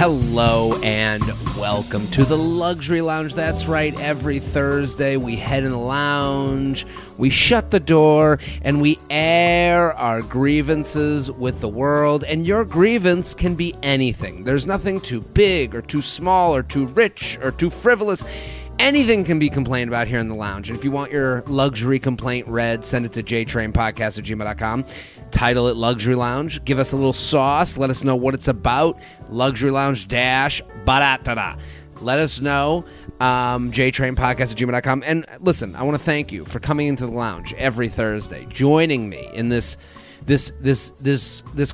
Hello and welcome to the Luxury Lounge. That's right, every Thursday we head in the lounge, we shut the door, and we air our grievances with the world. And your grievance can be anything. There's nothing too big or too small or too rich or too frivolous. Anything can be complained about here in the lounge. And if you want your luxury complaint read, send it to jtrainpodcast@gmail.com. Title it Luxury Lounge. Give us a little sauce. Let us know what it's about. Luxury Lounge dash ba-da-da-da. Let us know. jtrainpodcast@gmail.com. And listen, I want to thank you for coming into the lounge every Thursday, joining me in this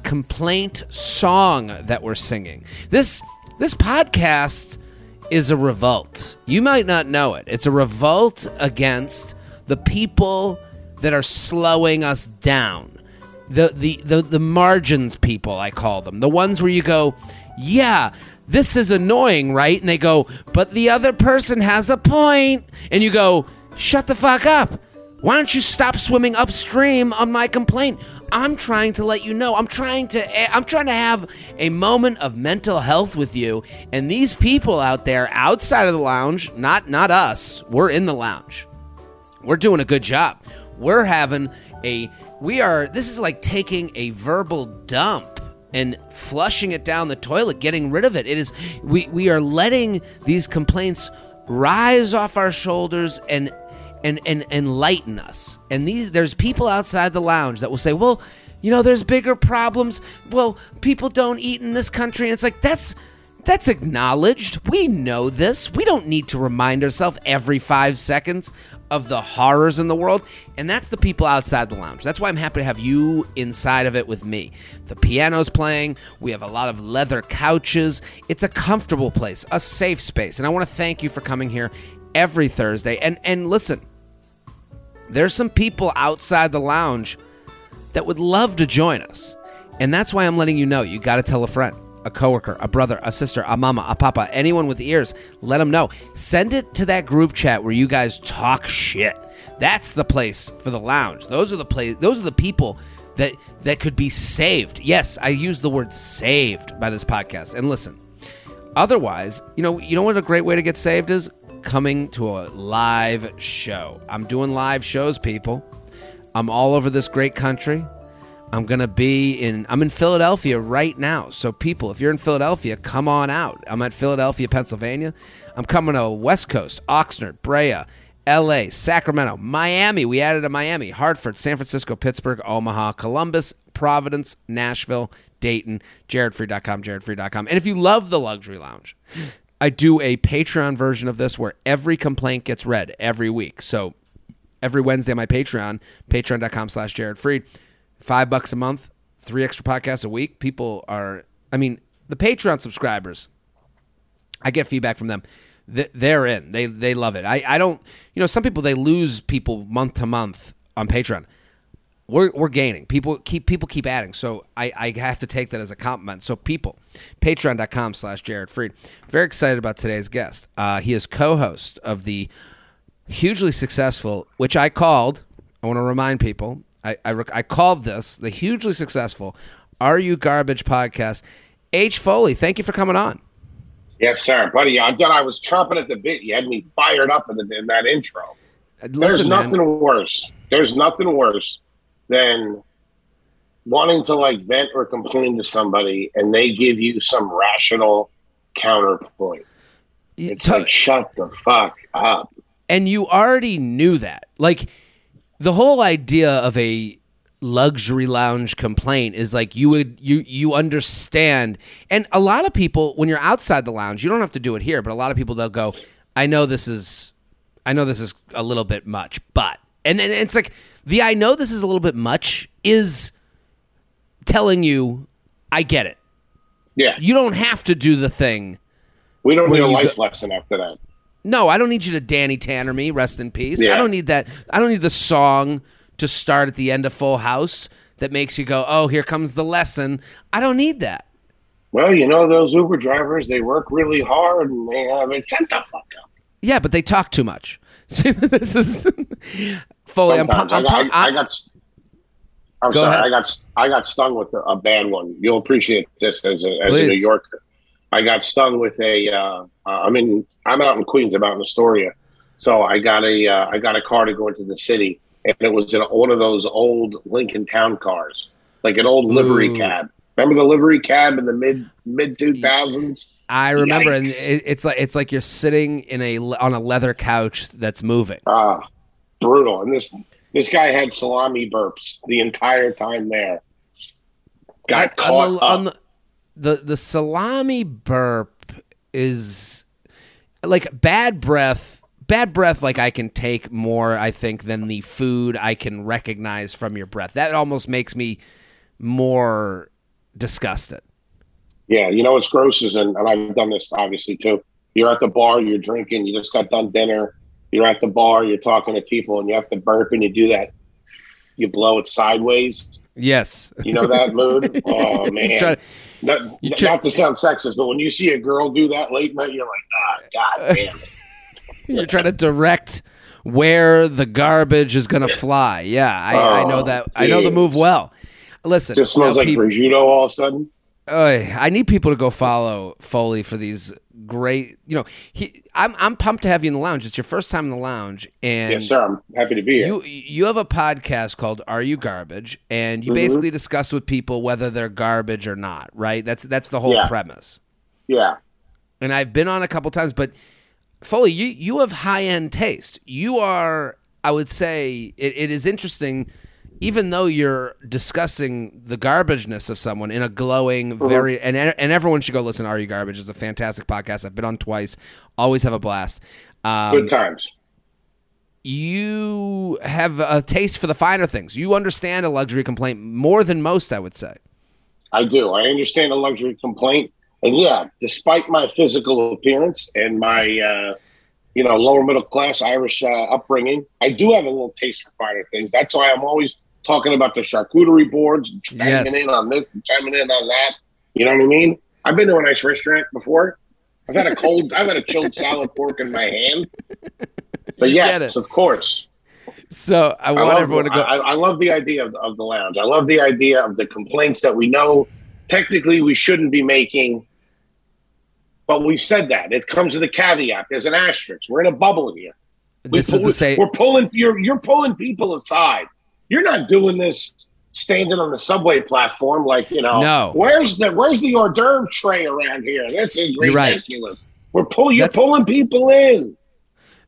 complaint song that we're singing. This podcast is a revolt. You might not know it. It's a revolt against the people that are slowing us down. The margins people, I call them. The ones where you go, yeah, this is annoying, right? And they go, but the other person has a point. And you go, shut the fuck up. Why don't you stop swimming upstream on my complaint? I'm trying to let you know. I'm trying to have a moment of mental health with you. And these people out there outside of the lounge, not us. We're in the lounge. We're doing a good job. We're having this is like taking a verbal dump and flushing it down the toilet, getting rid of it. It is we are letting these complaints rise off our shoulders and enlighten us. And there's people outside the lounge that will say, well, you know, there's bigger problems. Well, people don't eat in this country. And it's like, that's acknowledged. We know this. We don't need to remind ourselves every 5 seconds of the horrors in the world. And that's the people outside the lounge. That's why I'm happy to have you inside of it with me. The piano's playing. We have a lot of leather couches. It's a comfortable place, a safe space. And I want to thank you for coming here every Thursday. And listen, there's some people outside the lounge that would love to join us. And that's why I'm letting you know. You got to tell a friend, a coworker, a brother, a sister, a mama, a papa, anyone with ears. Let them know. Send it to that group chat where you guys talk shit. That's the place for the lounge. Those are the people that could be saved. Yes, I use the word saved by this podcast. And listen, otherwise, you know what a great way to get saved is? Coming to a live show. I'm doing live shows, people. I'm all over this great country. I'm in Philadelphia right now. So people, if you're in Philadelphia, come on out. I'm at Philadelphia, Pennsylvania. I'm coming to West Coast, Oxnard, Brea, LA, Sacramento, Miami. We added a Miami, Hartford, San Francisco, Pittsburgh, Omaha, Columbus, Providence, Nashville, Dayton, JaredFried.com, JaredFried.com. And if you love the Luxury Lounge, I do a Patreon version of this where every complaint gets read every week. So every Wednesday on my Patreon, patreon.com/JaredFried, $5 a month, 3 extra podcasts a week. The Patreon subscribers, I get feedback from them. They're in. They love it. I don't, some people, they lose people month to month on Patreon. We're gaining. People keep adding. So I have to take that as a compliment. So people, patreon.com/JaredFried. Very excited about today's guest. He is co-host of the hugely successful, which I called, I want to remind people, I called this the hugely successful Are You Garbage podcast. H Foley, thank you for coming on. Yes, sir. Buddy, I was chomping at the bit. You had me fired up in that intro. There's nothing worse than wanting to vent or complain to somebody and they give you some rational counterpoint. It's shut the fuck up. And you already knew that. The whole idea of a luxury lounge complaint is you understand. And a lot of people, when you're outside the lounge, you don't have to do it here, but a lot of people, they'll go, I know this is a little bit much, but, and then it's the I know this is a little bit much is telling you, I get it. Yeah. You don't have to do the thing. We don't need a life lesson after that. No, I don't need you to Danny Tanner me, rest in peace. Yeah. I don't need that. I don't need the song to start at the end of Full House that makes you go, oh, here comes the lesson. I don't need that. Well, those Uber drivers, they work really hard and they have it. Shut the fuck up. Yeah, but they talk too much. This is... Foley, I got stung with a bad one. You'll appreciate this as a New Yorker. I got stung with a I'm out in Queens, I'm out in Astoria. So I got a car to go into the city, and it was in one of those old Lincoln Town cars, like an old livery cab. Remember the livery cab in the mid 2000s? I remember, and it's like you're sitting in on a leather couch that's moving. Brutal. And this guy had salami burps the entire time there. The salami burp is like bad breath. Bad breath, like I can take more, I think, than the food I can recognize from your breath. That almost makes me more disgusted. Yeah, you know what's gross is, and I've done this obviously too. You're at the bar, you're drinking, you just got done dinner. You're at the bar, you're talking to people, and you have to burp, and you do that. You blow it sideways. Yes. You know that mood? Oh, man. Not to sound sexist, but when you see a girl do that late night, you're like, ah, oh, God damn it. You're trying to direct where the garbage is going to fly. Yeah, I know that. Geez. I know the move well. Listen. It just smells like prosciutto all of a sudden. I need people to go follow Foley for these great, I'm pumped to have you in the lounge. It's your first time in the lounge. And yes, sir. I'm happy to be here. You have a podcast called Are You Garbage? And you basically discuss with people whether they're garbage or not, right? That's the whole premise. Yeah. And I've been on a couple times, but Foley, you have high-end taste. You are, I would say, it is interesting, even though you're discussing the garbageness of someone in a glowing, very, and everyone should go listen to Are You Garbage. It's a fantastic podcast. I've been on twice. Always have a blast. Good times. You have a taste for the finer things. You understand a luxury complaint more than most, I would say. I do. I understand a luxury complaint. And yeah, despite my physical appearance and my, lower middle class Irish upbringing, I do have a little taste for finer things. That's why I'm always talking about the charcuterie boards, chiming in on this, chiming in on that. You know what I mean? I've been to a nice restaurant before. I've had a chilled salad pork in my hand. But yes, of course. So I want everyone to go. I love the idea of the lounge. I love the idea of the complaints that we know technically we shouldn't be making, but we said that. It comes with a caveat. There's an asterisk. We're in a bubble here. We're pulling. You're pulling people aside. You're not doing this standing on the subway platform like, No. Where's the hors d'oeuvre tray around here? This is ridiculous. Right. You're pulling people in.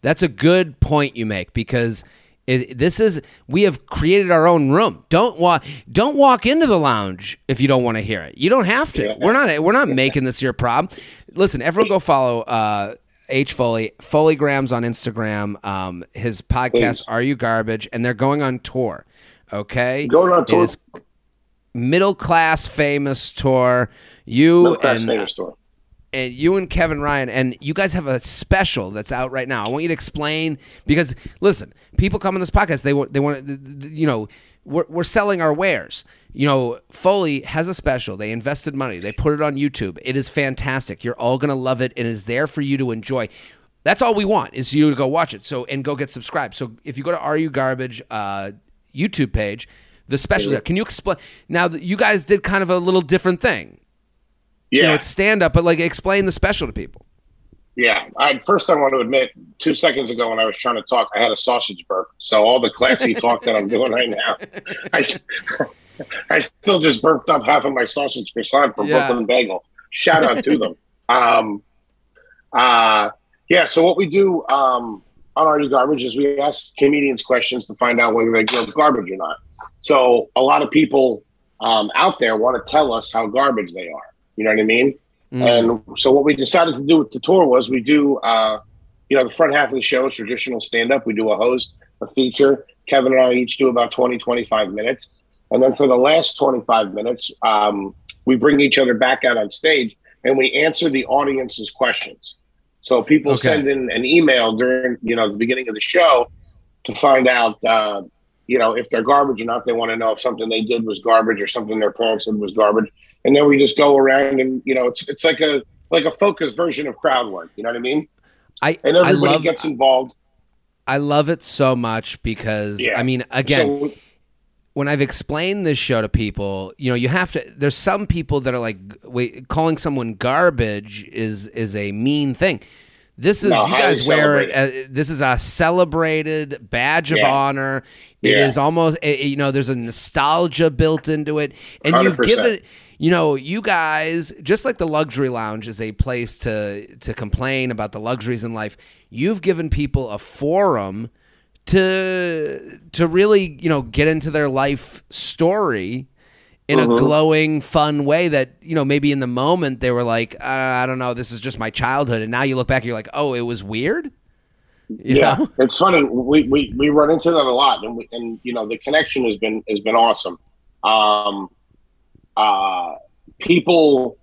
That's a good point you make, because we have created our own room. Don't walk into the lounge if you don't want to hear it. You don't have to. Yeah. We're not making this your problem. Listen, everyone go follow H Foley, ForiaWellness.com on Instagram. His podcast, Are You Garbage? And they're going on tour. Okay, going on tour. It is middle class famous tour. And you and Kevin Ryan, and you guys have a special that's out right now. I want you to explain, because listen, people come on this podcast, they want we're selling our wares. Foley has a special. They invested money. They put it on YouTube. It is fantastic. You're all going to love it. It is there for you to enjoy. That's all we want, is you to go watch it. So, and go get subscribed. So if you go to Are You Garbage YouTube page, the special's there. Can you explain? Now, you guys did kind of a little different thing. Yeah. It's stand-up, but, explain the special to people. Yeah. First, I want to admit, 2 seconds ago when I was trying to talk, I had a sausage burp. So all the classy talk that I'm doing right now, I still just burped up half of my sausage croissant from Brooklyn Bagel. Shout out to them. So what we do on Are You Garbage is we ask comedians questions to find out whether they grow garbage or not. So a lot of people out there want to tell us how garbage they are. You know what I mean? Mm. And so what we decided to do with the tour was we do, the front half of the show is traditional stand-up. We do a host, a feature. Kevin and I each do about 20, 25 minutes. And then for the last 25 minutes, we bring each other back out on stage and we answer the audience's questions. So people send in an email during, the beginning of the show to find out, if they're garbage or not. They want to know if something they did was garbage or something their parents did was garbage. And then we just go around and, it's like a focused version of crowd work. You know what I mean? Everybody gets involved. I love it so much because, again, so when I've explained this show to people, you know, you have to, there's some people that are like, wait, calling someone garbage is a mean thing. This is, no, you guys wear it, this is a celebrated badge of honor. It is almost, you know, there's a nostalgia built into it. And 100%. You've given, you know, you guys, just like the Luxury Lounge is a place to complain about the luxuries in life, you've given people a forum to really, you know, get into their life story in a glowing, fun way that, you know, maybe in the moment they were like, I don't know, this is just my childhood. And now you look back and you're like, oh, it was weird? You know? It's funny. We run into that a lot. And you know, the connection has been awesome. People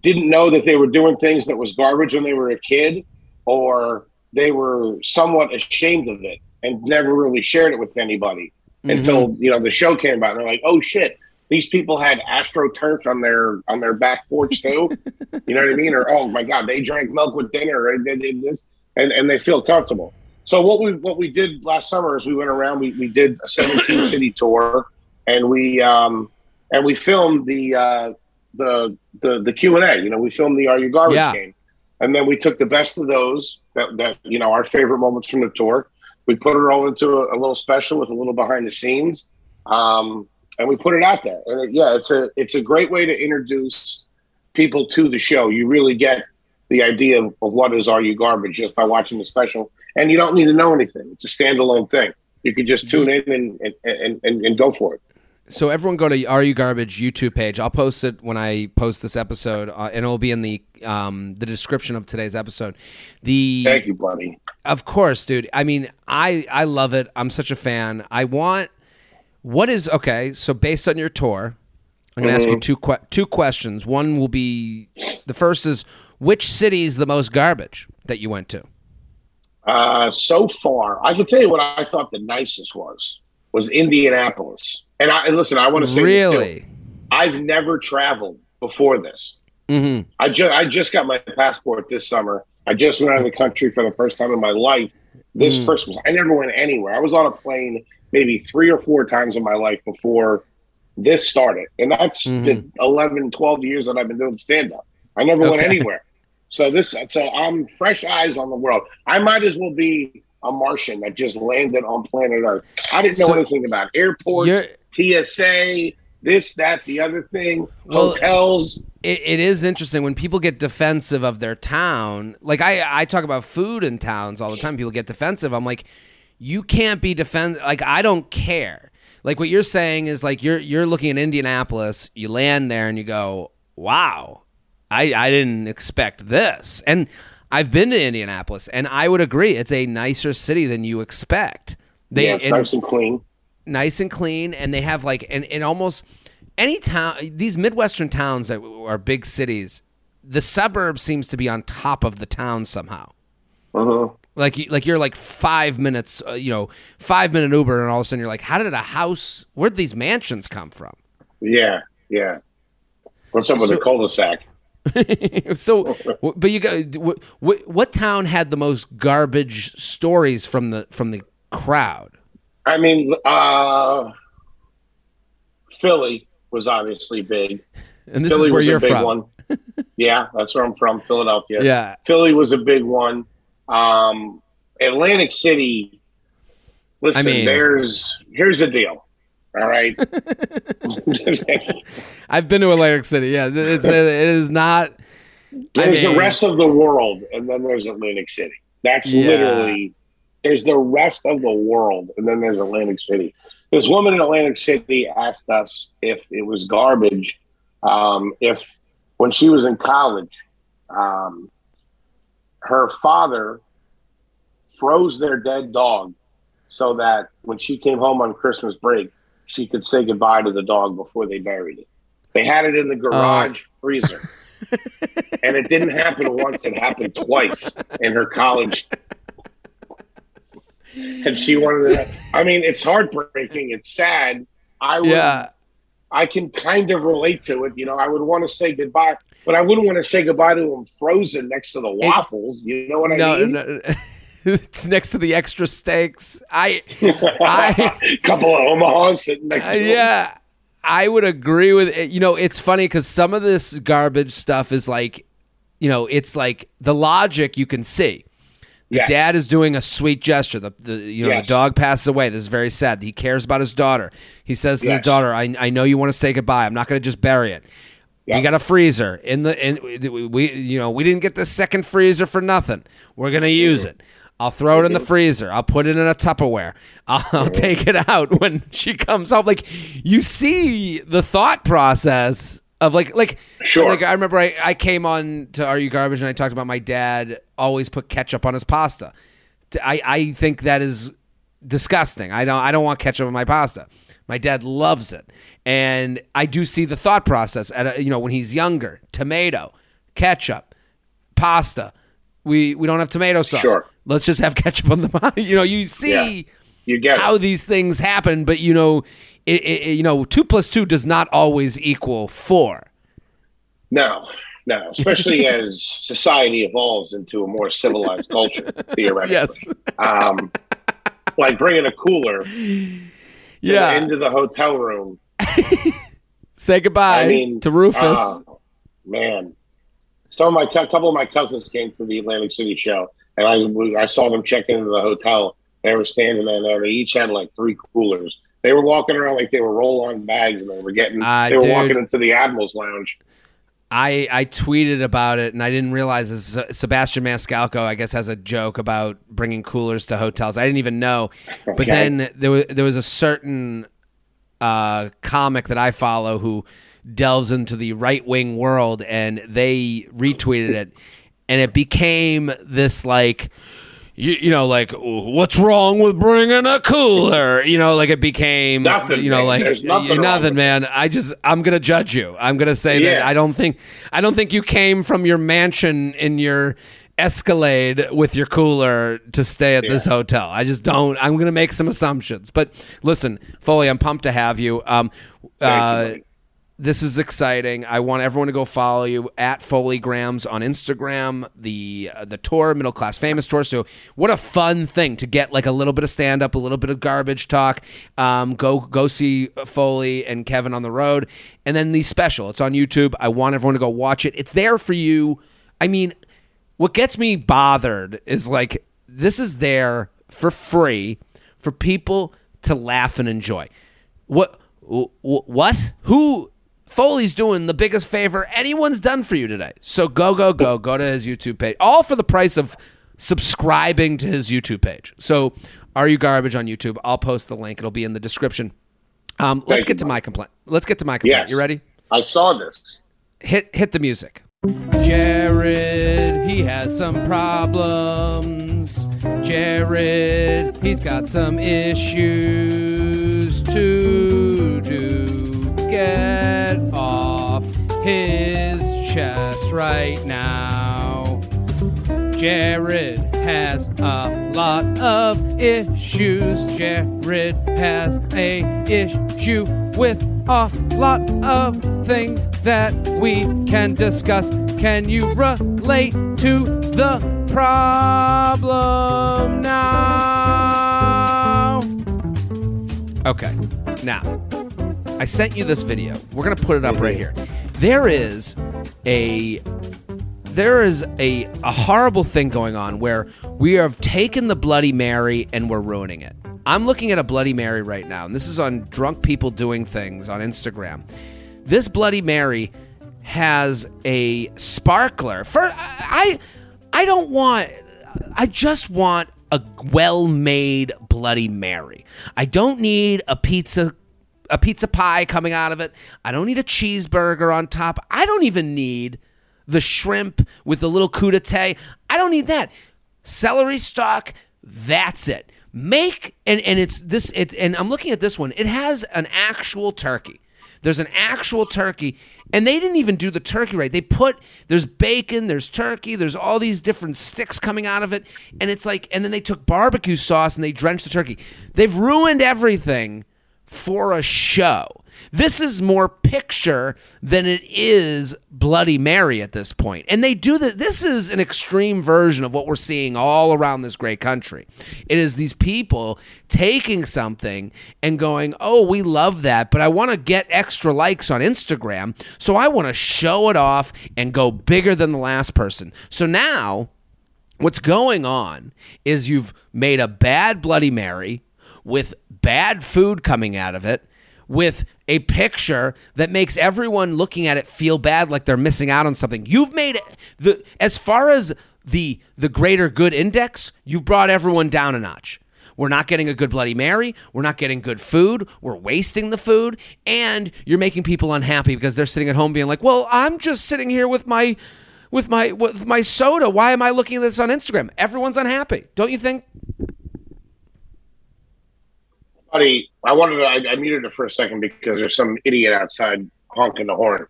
didn't know that they were doing things that was garbage when they were a kid, or they were somewhat ashamed of it and never really shared it with anybody until, you know, the show came out and they're like, oh, shit. These people had AstroTurf on their back porch too, you know what I mean? Or, oh my God, they drank milk with dinner, or they did this, and they feel comfortable. So what we did last summer is we went around, we did a 17 city tour, and we filmed the Q&A. You know, we filmed the Are You Garbage game, and then we took the best of those that you know, our favorite moments from the tour. We put it all into a little special with a little behind the scenes. And we put it out there, and it's a great way to introduce people to the show. You really get the idea of what is Are You Garbage just by watching the special, and you don't need to know anything. It's a standalone thing. You can just tune in and go for it. So everyone, go to Are You Garbage YouTube page. I'll post it when I post this episode, and it'll be in the description of today's episode. Thank you, buddy. Of course, dude. I mean, I love it. I'm such a fan. So based on your tour, I'm going to ask you two questions. One will be, the first is, which city is the most garbage that you went to? So far, I can tell you what I thought the nicest was Indianapolis. And listen, I want to say this too. I've never traveled before this. Mm-hmm. I just got my passport this summer. I just went out of the country for the first time in my life this Christmas. I never went anywhere. I was on a plane maybe 3 or 4 times in my life before this started. And that's the 11, 12 years that I've been doing stand-up. I never went anywhere. So I'm fresh eyes on the world. I might as well be a Martian that just landed on planet Earth. I didn't know anything about airports, TSA, this, that, the other thing, hotels. It is interesting when people get defensive of their town. Like I talk about food in towns all the time. People get defensive. I'm like, you can't be defensive. Like, I don't care. Like, what you're saying is, like, you're looking at Indianapolis, you land there, and you go, wow, I didn't expect this. And I've been to Indianapolis, and I would agree, it's a nicer city than you expect. It's nice and clean. Nice and clean, and they have, like, and almost any town, these Midwestern towns that are big cities, the suburb seems to be on top of the town somehow. Uh-huh. Like you're like 5 minutes, 5 minute Uber, and all of a sudden you're like, how did where'd these mansions come from? Yeah. What's up with the cul-de-sac? So, but you got, what town had the most garbage stories from the crowd? I mean, Philly was obviously big. And this Philly is where you're from. One. Yeah, that's where I'm from, Philadelphia. Yeah. Philly was a big one. Atlantic City, listen, I mean, here's the deal. All right. I've been to Atlantic City. Yeah. It is not. There's the rest of the world. And then there's Atlantic City. That's literally, there's the rest of the world. And then there's Atlantic City. This woman in Atlantic City asked us if it was garbage. If when she was in college, her father froze their dead dog so that when she came home on Christmas break, she could say goodbye to the dog before they buried it. They had it in the garage freezer. And it didn't happen once. It happened twice in her college. And she wanted to... I mean, it's heartbreaking. It's sad. I can kind of relate to it. You know, I would want to say goodbye, but I wouldn't want to say goodbye to him frozen next to the waffles. You know what I mean? No. It's next to the extra steaks. I couple of Omahas sitting next to them. Yeah, I would agree with it. You know, it's funny because some of this garbage stuff is like, you know, it's like the logic you can see. The yes. dad is doing a sweet gesture. The you know yes. the dog passes away. This is very sad. He cares about his daughter. He says to yes. the daughter, "I know you want to say goodbye. I'm not going to just bury it. Yep. We got a freezer we didn't get the second freezer for nothing. We're going to use it. I'll throw it in the freezer. I'll put it in a Tupperware. I'll take it out when she comes home." Like you see the thought process of like sure. Like I remember I came on to Are You Garbage and I talked about my dad always put ketchup on his pasta. I think that is disgusting. I don't want ketchup on my pasta. My dad loves it, and I do see the thought process at when he's younger. Tomato, ketchup, pasta. We don't have tomato sauce. Sure. Let's just have ketchup on the pasta. You see yeah. you get how these things happen, but It 2 + 2 does not always equal 4. No, especially as society evolves into a more civilized culture, theoretically. Yes. Like bringing a cooler into the hotel room. Say goodbye to Rufus. Man. So a couple of my cousins came to the Atlantic City show, and I saw them check into the hotel. They were standing there. They each had like 3 coolers. They were walking around like they were roll-on bags, and they were walking into the Admiral's Lounge. I tweeted about it, and I didn't realize Sebastian Maniscalco, I guess, has a joke about bringing coolers to hotels. I didn't even know. But then there was a certain comic that I follow who delves into the right-wing world, and they retweeted it, and it became this like... what's wrong with bringing a cooler? It became nothing, nothing man. I'm gonna judge you. I'm gonna say that I don't think you came from your mansion in your Escalade with your cooler to stay at this hotel. I just don't. I'm gonna make some assumptions. But listen, Foley, I'm pumped to have you. This is exciting. I want everyone to go follow you at FoleyGrams on Instagram, the tour, Middle Class Famous Tour. So what a fun thing to get like a little bit of stand-up, a little bit of garbage talk. Go see Foley and Kevin on the road. And then the special. It's on YouTube. I want everyone to go watch it. It's there for you. I mean, what gets me bothered is like this is there for free for people to laugh and enjoy. What? Who... Foley's doing the biggest favor anyone's done for you today. So go to his YouTube page. All for the price of subscribing to his YouTube page. So Are You Garbage on YouTube? I'll post the link. It'll be in the description. Let's get to my complaint. Yes. You ready? I saw this. Hit the music. Jared, he has some problems. Jared, he's got some issues to do. Get off his chest right now. Jared has a lot of issues. Jared has a issue with a lot of things that we can discuss. Can you relate to the problem now? Okay, now. I sent you this video. We're going to put it up right here. There is a horrible thing going on where we have taken the Bloody Mary and we're ruining it. I'm looking at a Bloody Mary right now, and this is on Drunk People Doing Things on Instagram. This Bloody Mary has a sparkler. I just want a well-made Bloody Mary. I don't need a pizza pie coming out of it. I don't need a cheeseburger on top. I don't even need the shrimp with the little crudité. I don't need that. Celery stalk, that's it. And I'm looking at this one. It has an actual turkey. There's an actual turkey, and they didn't even do the turkey right. There's bacon, there's turkey, there's all these different sticks coming out of it, and it's like, and then they took barbecue sauce and they drenched the turkey. They've ruined everything for a show. This is more picture than it is Bloody Mary at this point. And they do that. This is an extreme version of what we're seeing all around this great country. It is these people taking something and going, oh, we love that, but I want to get extra likes on Instagram, so I want to show it off and go bigger than the last person. So now what's going on is you've made a bad Bloody Mary with bad food coming out of it, with a picture that makes everyone looking at it feel bad, like they're missing out on something. You've made the, as far as the greater good index, you've brought everyone down a notch. We're not getting a good Bloody Mary. We're not getting good food. We're wasting the food. And you're making people unhappy because they're sitting at home being like, well, I'm just sitting here with my soda. Why am I looking at this on Instagram? Everyone's unhappy. Don't you think? Buddy, I muted it for a second because there's some idiot outside honking the horn.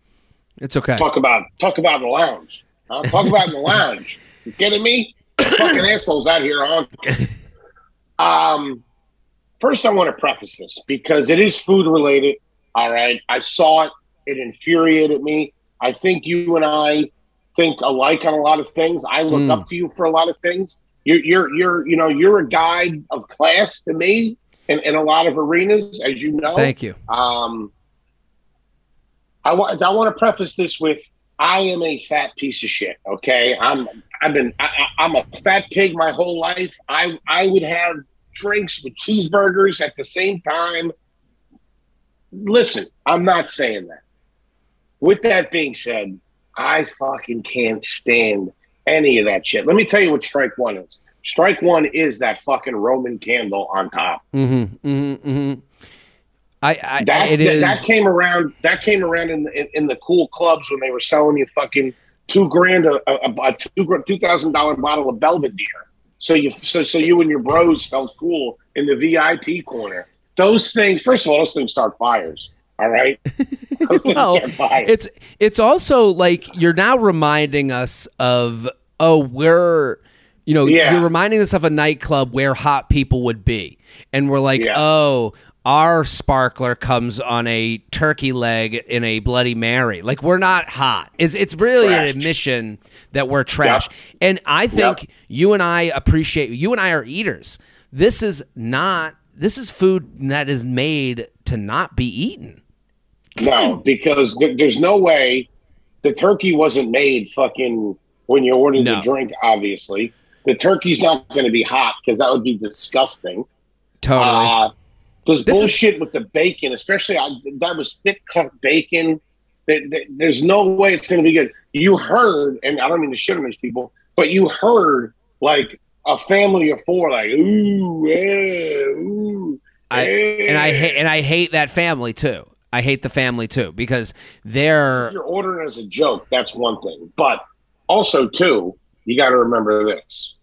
It's okay. Talk about the lounge. Talk about the lounge. You kidding me? Fucking assholes out here honking. First, I want to preface this because it is food related. All right. I saw it. It infuriated me. I think you and I think alike on a lot of things. I look up to you for a lot of things. You're a guide of class to me. In a lot of arenas, as you know. Thank you. I want to preface this with, I am a fat piece of shit, okay? I'm a fat pig my whole life. I would have drinks with cheeseburgers at the same time. Listen, I'm not saying that. With that being said, I fucking can't stand any of that shit. Let me tell you what strike one is. Strike one is that fucking Roman candle on top. Mm-hmm, mm-hmm, mm-hmm. That came around in the cool clubs when they were selling you fucking $2,000 a $2,000 bottle of Belvedere. So you and your bros felt cool in the VIP corner. Those things. First of all, those things start fires. All right. No, it's also like you're now reminding us of you're reminding us of a nightclub where hot people would be. And we're like, oh, our sparkler comes on a turkey leg in a Bloody Mary. Like, we're not hot. It's really trash. An admission that we're trash. Yep. And I think you and I appreciate, you and I are eaters. This is food that is made to not be eaten. No, because there's no way the turkey wasn't made fucking when you ordered the drink, obviously. The turkey's not going to be hot because that would be disgusting. Totally. This bullshit with the bacon, especially that was thick-cut bacon. There's no way it's going to be good. You heard, and I don't mean to shit on these people, but you heard like a family of four, like ooh, yeah, ooh. I hate that family too. I hate the family too because if you're ordering as a joke. That's one thing, but also too. You got to remember this.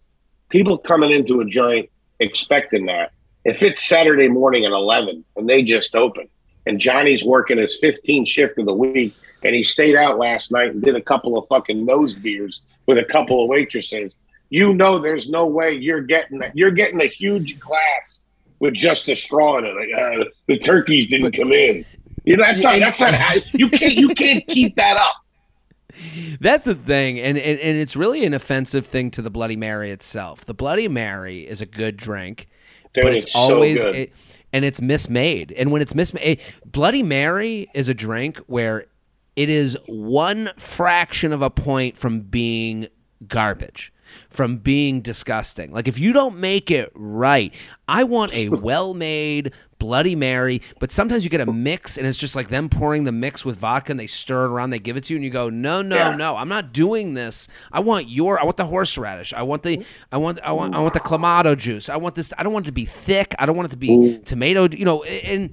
People coming into a joint expecting that. If it's Saturday morning at 11 and they just open and Johnny's working his 15th shift of the week and he stayed out last night and did a couple of fucking nose beers with a couple of waitresses, you know there's no way you're getting that. You're getting a huge glass with just a straw in it. Like, the turkeys didn't come in. You know, that's not how you can't keep that up. That's the thing, and it's really an offensive thing to the Bloody Mary itself. The Bloody Mary is a good drink, but it's always so good. And it's mismade. And when it's mismade, Bloody Mary is a drink where it is one fraction of a point from being garbage, from being disgusting. Like if you don't make it right, I want a well-made Bloody Mary, but sometimes you get a mix and it's just like them pouring the mix with vodka and they stir it around, they give it to you and you go, no, I'm not doing this. I want the horseradish. I want the clamato juice. I want this. I don't want it to be thick. I don't want it to be tomato, and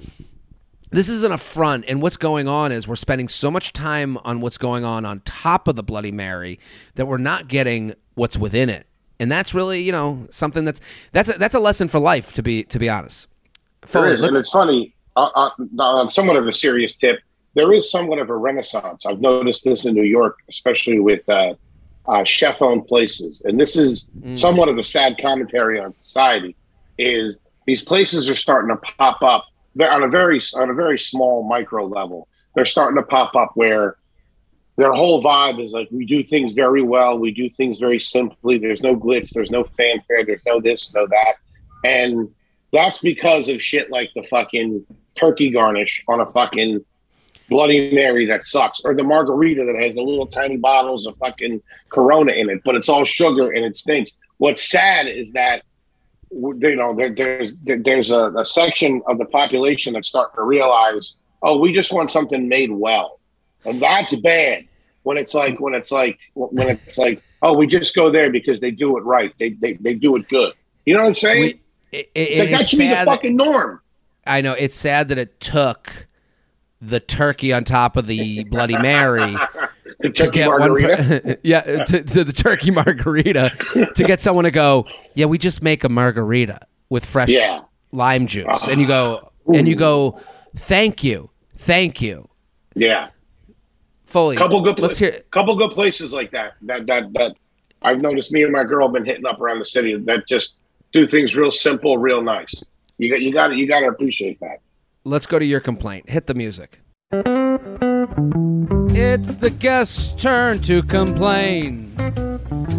this is an affront, and what's going on is we're spending so much time on what's going on top of the Bloody Mary that we're not getting what's within it, and that's really, something that's a lesson for life. To be honest, Foley, and it's funny. Somewhat of a serious tip. There is somewhat of a renaissance. I've noticed this in New York, especially with chef-owned places, and this is somewhat of a sad commentary on society. Is these places are starting to pop up on a very small micro level, they're starting to pop up where their whole vibe is like, we do things very well, we do things very simply, there's no glitz, there's no fanfare, there's no this, no that. And that's because of shit like the fucking turkey garnish on a fucking Bloody Mary that sucks, or the margarita that has the little tiny bottles of fucking Corona in it, but it's all sugar and it stinks. What's sad is that, you know, there's a section of the population that's starting to realize, oh, we just want something made well, and that's bad. When it's like, oh, we just go there because they do it right, they do it good. You know what I'm saying? That should be the fucking norm. I know it's sad that it took the turkey on top of the Bloody Mary to get margarita. To the turkey margarita to get someone to go, yeah, we just make a margarita with fresh lime juice. And you go, thank you. Yeah. Foley. Couple good places like that I've noticed me and my girl have been hitting up around the city that just do things real simple, real nice. You got to appreciate that. Let's go to your complaint. Hit the music. It's the guest's turn to complain.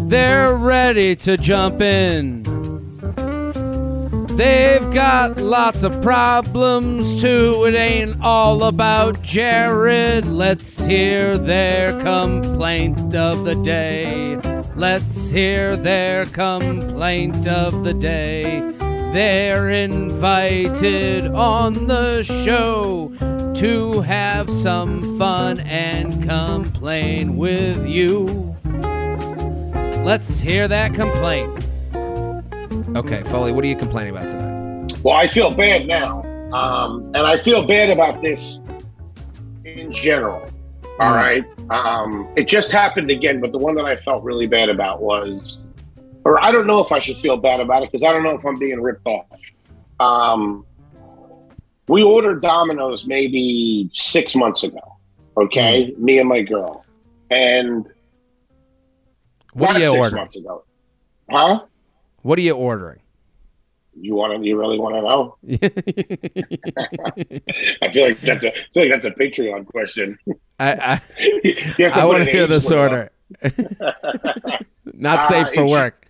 They're ready to jump in. They've got lots of problems too. It ain't all about Jared. Let's hear their complaint of the day. They're invited on the show to have some fun and complain with you. Let's hear that complaint. Okay, Foley, what are you complaining about today? Well, I feel bad now. And I feel bad about this in general. All right. It just happened again, but the one that I felt really bad about was... or I don't know if I should feel bad about it because I don't know if I'm being ripped off. We ordered Domino's maybe 6 months ago, okay? Me and my girl. And what are you ordering? 6 months ago. Huh? What are you ordering? You really want to know? I feel like that's a Patreon question. I want to hear this order. Not safe for work.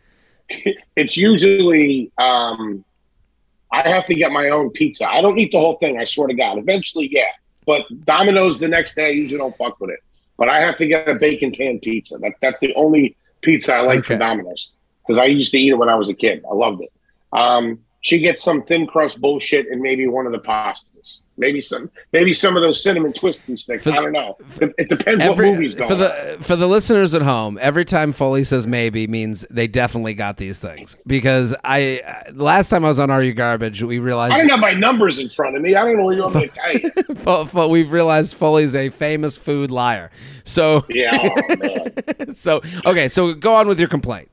It's usually I have to get my own pizza. I don't eat the whole thing, I swear to God. Eventually, yeah. But Domino's the next day, I usually don't fuck with it. But I have to get a bacon pan pizza. That's the only pizza I like from Domino's. Because I used to eat it when I was a kid. I loved it. She gets some thin crust bullshit and maybe one of the pastas. Maybe some of those cinnamon twisty sticks. I don't know. It depends what movie's going on. For the listeners at home, every time Foley says maybe means they definitely got these things. Because last time I was on Are You Garbage, we realized... I don't have my numbers in front of me. I don't know what you're going to tell you. We've realized Foley's a famous food liar. So... yeah, oh, man. So go on with your complaint.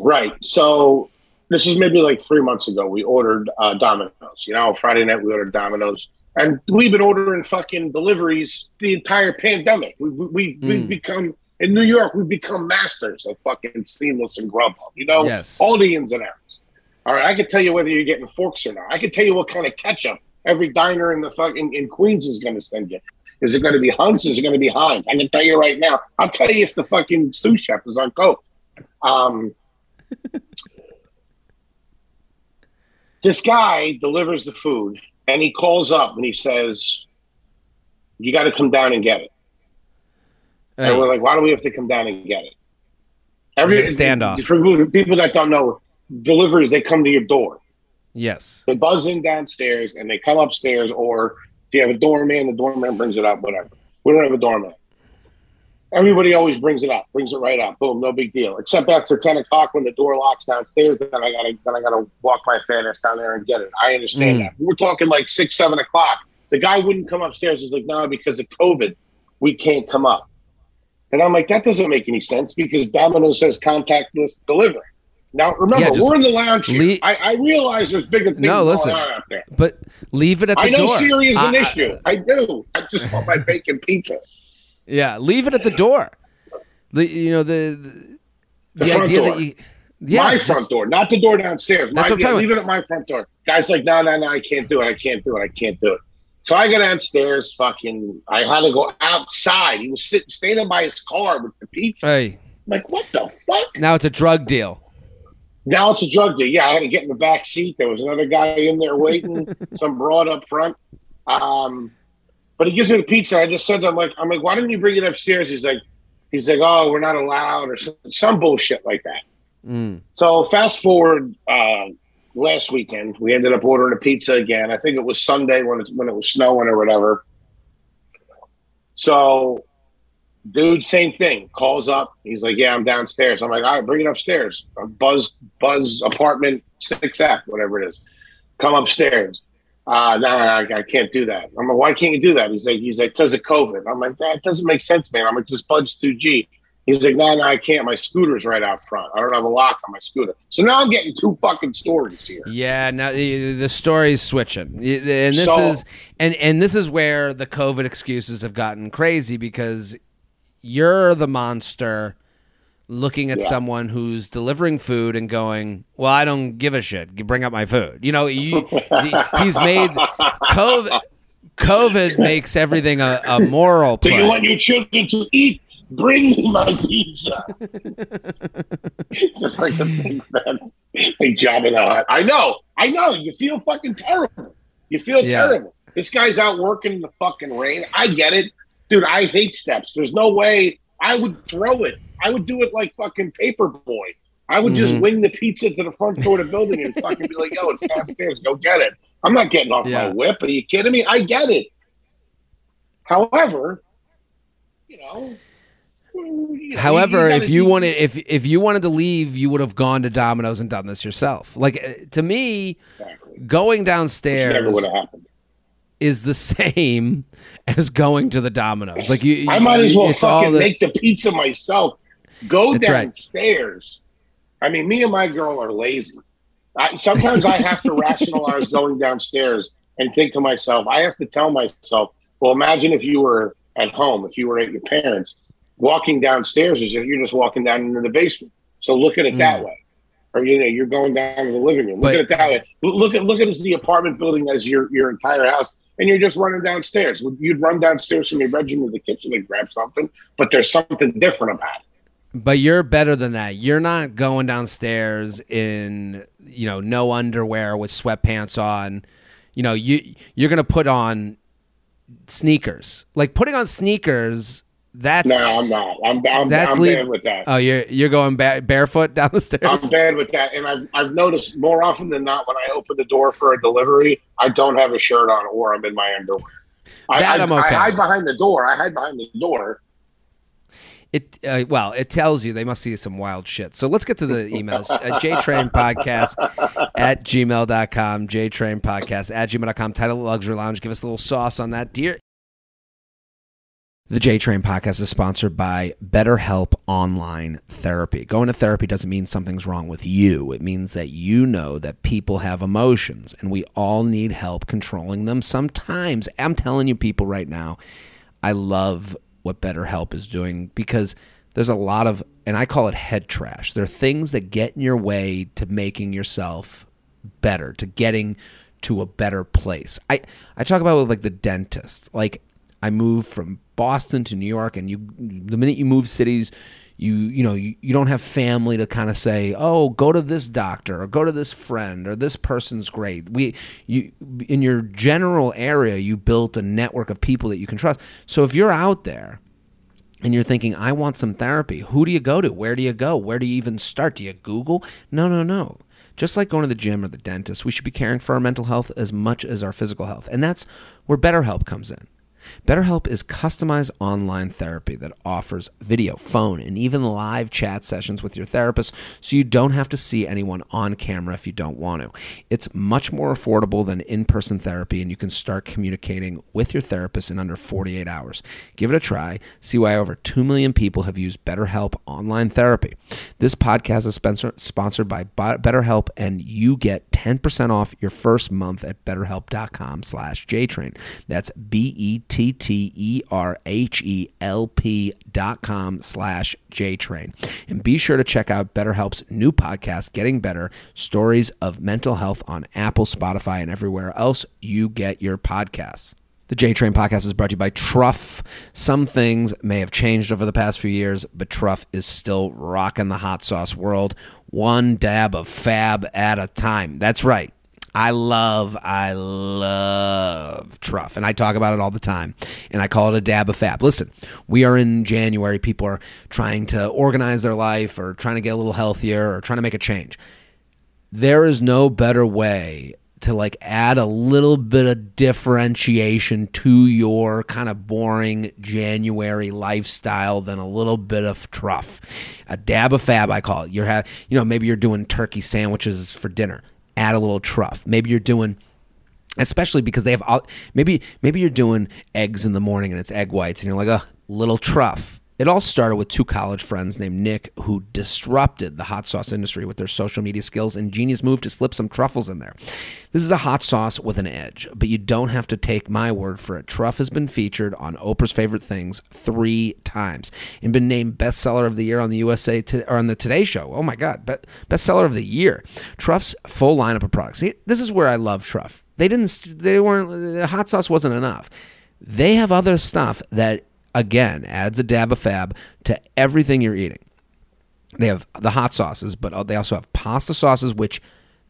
Right. So... this is maybe like 3 months ago. We ordered Domino's. You know, Friday night we ordered Domino's, and we've been ordering fucking deliveries the entire pandemic. We've become in New York. We've become masters of fucking Seamless and Grub Hub. You know, all the ins and outs. All right, I can tell you whether you're getting forks or not. I can tell you what kind of ketchup every diner in the fucking in Queens is going to send you. Is it going to be Hunt's? Is it going to be Heinz? I can tell you right now. I'll tell you if the fucking sous chef is on coke. This guy delivers the food, and he calls up and he says, "You got to come down and get it." And we're like, "Why do we have to come down and get it?" Every standoff. For people that don't know, deliveries, they come to your door. Yes. They buzz in downstairs and they come upstairs, or if you have a doorman, the doorman brings it up. Whatever. We don't have a doorman. Everybody always brings it right up. Boom, no big deal. Except after 10 o'clock when the door locks downstairs, then I gotta walk my fat ass down there and get it. I understand that. We're talking like 6, 7 o'clock. The guy wouldn't come upstairs. He's like, no, because of COVID, we can't come up. And I'm like, that doesn't make any sense because Domino's says contactless delivery. Now, remember, we're in the lounge here. I realize there's bigger things going on out there. But leave it at the door. I know Siri is an issue. I do. I just want my bacon pizza. Yeah, leave it at the door. The, you know, the idea door. that you Yeah, my front door, not the door downstairs. That's what I'm talking about. Leave it at my front door. Guys like, no, I can't do it. I can't do it. So I go downstairs, I had to go outside. He was standing by his car with the pizza. Hey. I'm like, what the fuck? Now it's a drug deal. Yeah, I had to get in the back seat. There was another guy in there waiting, some broad up front. But he gives me the pizza. I just said to him, I'm like, why didn't you bring it upstairs? He's like, oh, we're not allowed, or some bullshit like that. Mm. So fast forward last weekend, we ended up ordering a pizza again. I think it was Sunday when it was snowing or whatever. So dude, same thing, calls up. He's like, yeah, I'm downstairs. I'm like, all right, bring it upstairs. Buzz apartment 6F, whatever it is. Come upstairs. No, I can't do that. I'm like, why can't you do that? He's like, because of COVID. I'm like, that doesn't make sense, man. I'm like, just budge 2G. He's like, no, I can't. My scooter's right out front. I don't have a lock on my scooter. So now I'm getting two fucking stories here. Yeah, now the story's switching, and this is where the COVID excuses have gotten crazy, because you're the monster looking at someone who's delivering food and going, well, I don't give a shit. Bring up my food. He's made COVID makes everything a moral play. Do you want your children to eat? Bring me my pizza. Just like the big man, big job in the hut. I know. You feel fucking terrible. You feel terrible. This guy's out working in the fucking rain. I get it. Dude, I hate steps. There's no way I would throw it. I would do it like fucking Paperboy. I would just wing the pizza to the front door of the building and fucking be like, yo, it's downstairs. Go get it. I'm not getting off my whip. Are you kidding me? I get it. However, However, if you wanted to leave, you would have gone to Domino's and done this yourself. Like, to me, going downstairs never would have happened. Is the same as going to the Domino's. Like, I might as well fucking make the pizza myself. Go downstairs. Right. I mean, me and my girl are lazy. Sometimes I have to rationalize going downstairs and think to myself. I have to tell myself, well, imagine if you were at home, if you were at your parents'. Walking downstairs is if you're just walking down into the basement. So look at it that way, or you're going down to the living room. Look at it that way. Look at it as the apartment building as your entire house, and you're just running downstairs. You'd run downstairs from your bedroom to the kitchen and grab something, but there's something different about it. But you're better than that. You're not going downstairs in no underwear with sweatpants on. You're gonna put on sneakers. Like, putting on sneakers. I'm not. I'm bad with that. Oh, you're going barefoot down the stairs? I'm bad with that, and I've noticed more often than not when I open the door for a delivery, I don't have a shirt on, or I'm in my underwear. I hide behind the door. It it tells you they must see some wild shit. So let's get to the emails. JTrainPodcast at gmail.com. JTrainPodcast at gmail.com. Title Luxury Lounge. Give us a little sauce on that, dear. The JTrain podcast is sponsored by BetterHelp Online Therapy. Going to therapy doesn't mean something's wrong with you. It means that you know that people have emotions, and we all need help controlling them sometimes. I'm telling you, people, right now, I love what BetterHelp is doing, because there's a lot of, and I call it head trash. There are things that get in your way to making yourself better, to getting to a better place. I talk about it with like the dentist. Like, I moved from Boston to New York, and the minute you move cities, you don't have family to kind of say, oh, go to this doctor, or go to this friend, or this person's great. In your general area, you built a network of people that you can trust. So if you're out there and you're thinking, I want some therapy, who do you go to? Where do you go? Where do you even start? Do you Google? No. Just like going to the gym or the dentist, we should be caring for our mental health as much as our physical health. And that's where BetterHelp comes in. BetterHelp is customized online therapy that offers video, phone, and even live chat sessions with your therapist, so you don't have to see anyone on camera if you don't want to. It's much more affordable than in-person therapy, and you can start communicating with your therapist in under 48 hours. Give it a try. See why over 2 million people have used BetterHelp Online Therapy. This podcast is sponsored by BetterHelp, and you get 10% off your first month at BetterHelp.com/JTrain. That's BET. TTERHELP.com/JTrain. And be sure to check out BetterHelp's new podcast, Getting Better, Stories of Mental Health, on Apple, Spotify, and everywhere else you get your podcasts. The JTrain podcast is brought to you by Truff. Some things may have changed over the past few years, but Truff is still rocking the hot sauce world, one dab of fab at a time. That's right. I love Truff, and I talk about it all the time, and I call it a dab of fab. Listen, we are in January. People are trying to organize their life or trying to get a little healthier or trying to make a change. There is no better way to like add a little bit of differentiation to your kind of boring January lifestyle than a little bit of Truff. A dab of fab, I call it. Maybe you're doing turkey sandwiches for dinner. Add a little Truff. Maybe you're doing, especially because they have, maybe you're doing eggs in the morning and it's egg whites and you're like, oh, little Truff. It all started with two college friends named Nick who disrupted the hot sauce industry with their social media skills and genius move to slip some truffles in there. This is a hot sauce with an edge, but you don't have to take my word for it. Truff has been featured on Oprah's Favorite Things 3 times and been named Bestseller of the Year on the Today Show. Oh my God, Bestseller of the Year. Truff's full lineup of products. See, this is where I love Truff. The hot sauce wasn't enough. They have other stuff that, again, adds a dab of fab to everything you're eating. They have the hot sauces, but they also have pasta sauces, which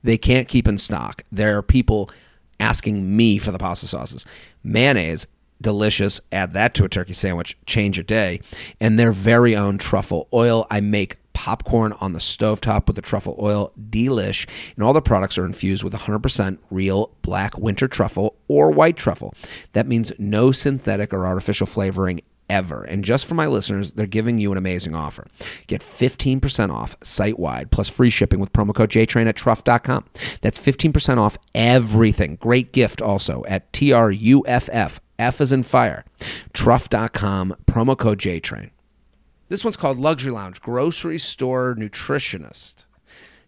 they can't keep in stock. There are people asking me for the pasta sauces. Mayonnaise, delicious. Add that to a turkey sandwich. Change your day. And their very own truffle oil. I make popcorn on the stovetop with the truffle oil. Delish. And all the products are infused with 100% real black winter truffle or white truffle. That means no synthetic or artificial flavoring ever. And just for my listeners, they're giving you an amazing offer. Get 15% off site-wide plus free shipping with promo code JTrain at truff.com. That's 15% off everything. Great gift also at TRUFF. F as in fire. Truff.com, promo code JTrain. This one's called Luxury Lounge, Grocery Store Nutritionist.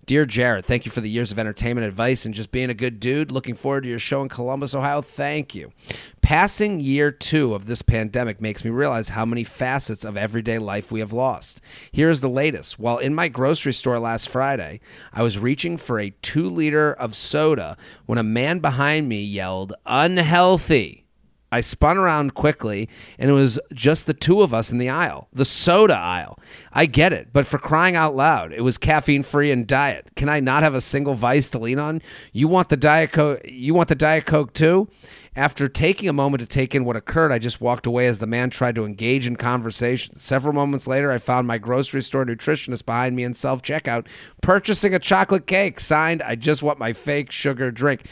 Dear Jared, thank you for the years of entertainment advice and just being a good dude. Looking forward to your show in Columbus, Ohio. Thank you. Passing year 2 of this pandemic makes me realize how many facets of everyday life we have lost. Here is the latest. While in my grocery store last Friday, I was reaching for a 2-liter of soda when a man behind me yelled, "Unhealthy." I spun around quickly, and it was just the 2 of us in the aisle, the soda aisle. I get it, but for crying out loud, it was caffeine-free and diet. Can I not have a single vice to lean on? You want the Diet Coke too? After taking a moment to take in what occurred, I just walked away as the man tried to engage in conversation. Several moments later, I found my grocery store nutritionist behind me in self-checkout, purchasing a chocolate cake, signed, "I just want my fake sugar drink."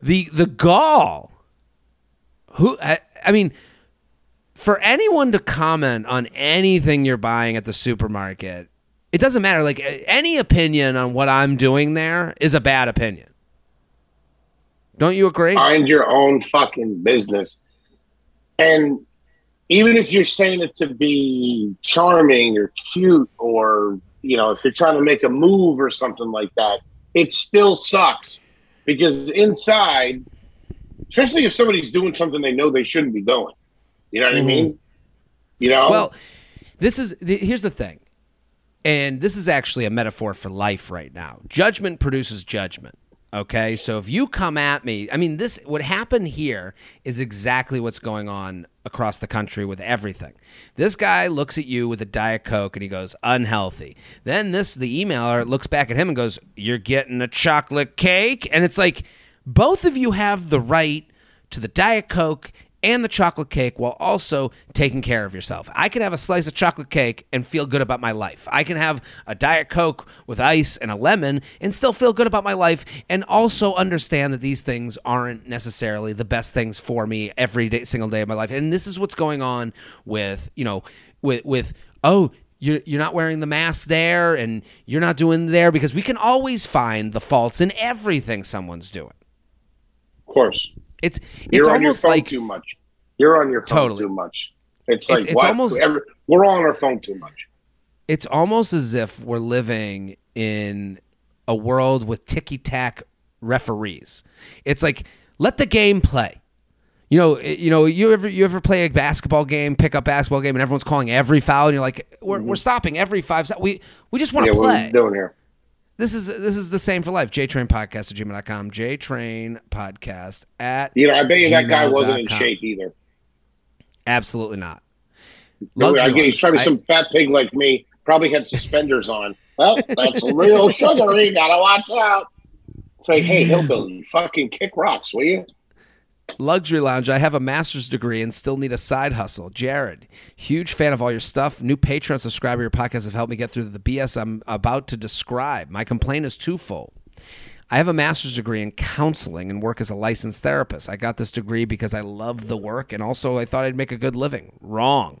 The gall. For anyone to comment on anything you're buying at the supermarket, it doesn't matter. Like, any opinion on what I'm doing there is a bad opinion. Don't you agree? Mind your own fucking business. And even if you're saying it to be charming or cute or, if you're trying to make a move or something like that, it still sucks because inside... Especially if somebody's doing something they know they shouldn't be doing. You know what I mean? Well, here's the thing. And this is actually a metaphor for life right now. Judgment produces judgment. Okay? So if you come at me, what happened here is exactly what's going on across the country with everything. This guy looks at you with a Diet Coke and he goes, "Unhealthy." Then the emailer looks back at him and goes, "You're getting a chocolate cake?" And it's like, both of you have the right to the Diet Coke and the chocolate cake while also taking care of yourself. I can have a slice of chocolate cake and feel good about my life. I can have a Diet Coke with ice and a lemon and still feel good about my life and also understand that these things aren't necessarily the best things for me every day, single day of my life. And this is what's going on with, you're not wearing the mask there and you're not doing there, because we can always find the faults in everything someone's doing. Of course. You're on your phone too much. You're on your phone too much. We're all on our phone too much. It's almost as if we're living in a world with ticky-tack referees. It's like, let the game play. You ever play a basketball game, pick up basketball game, and everyone's calling every foul, and you're like, we're stopping every 5 seconds. We just want to play. What are we doing here? This is the same for life. JTrainPodcast@gmail.com. JTrainPodcast@. I bet you that guy wasn't in shape either. Absolutely not. He's probably some fat pig like me. Probably had suspenders on. Well, that's real sugary. Gotta watch out. It's like, hey, hillbilly, fucking kick rocks, will you? Luxury Lounge. I have a master's degree and still need a side hustle. Jared, huge fan of all your stuff. New Patreon subscriber. Your podcasts have helped me get through the BS I'm about to describe. My complaint is twofold. I have a master's degree in counseling and work as a licensed therapist. I got this degree because I love the work, and also I thought I'd make a good living. Wrong.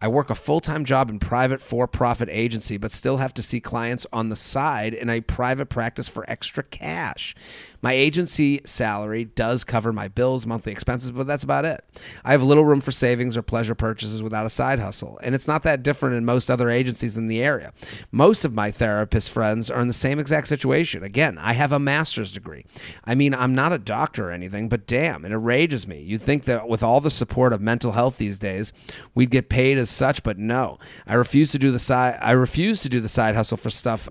I work a full-time job in private for-profit agency, but still have to see clients on the side in a private practice for extra cash. My agency salary does cover my bills, monthly expenses, but that's about it. I have little room for savings or pleasure purchases without a side hustle, and it's not that different in most other agencies in the area. Most of my therapist friends are in the same exact situation. Again, I have a master's degree. I mean, I'm not a doctor or anything, but damn, it enrages me. You'd think that with all the support of mental health these days, we'd get paid as such, but no. I refuse to do the side hustle stuff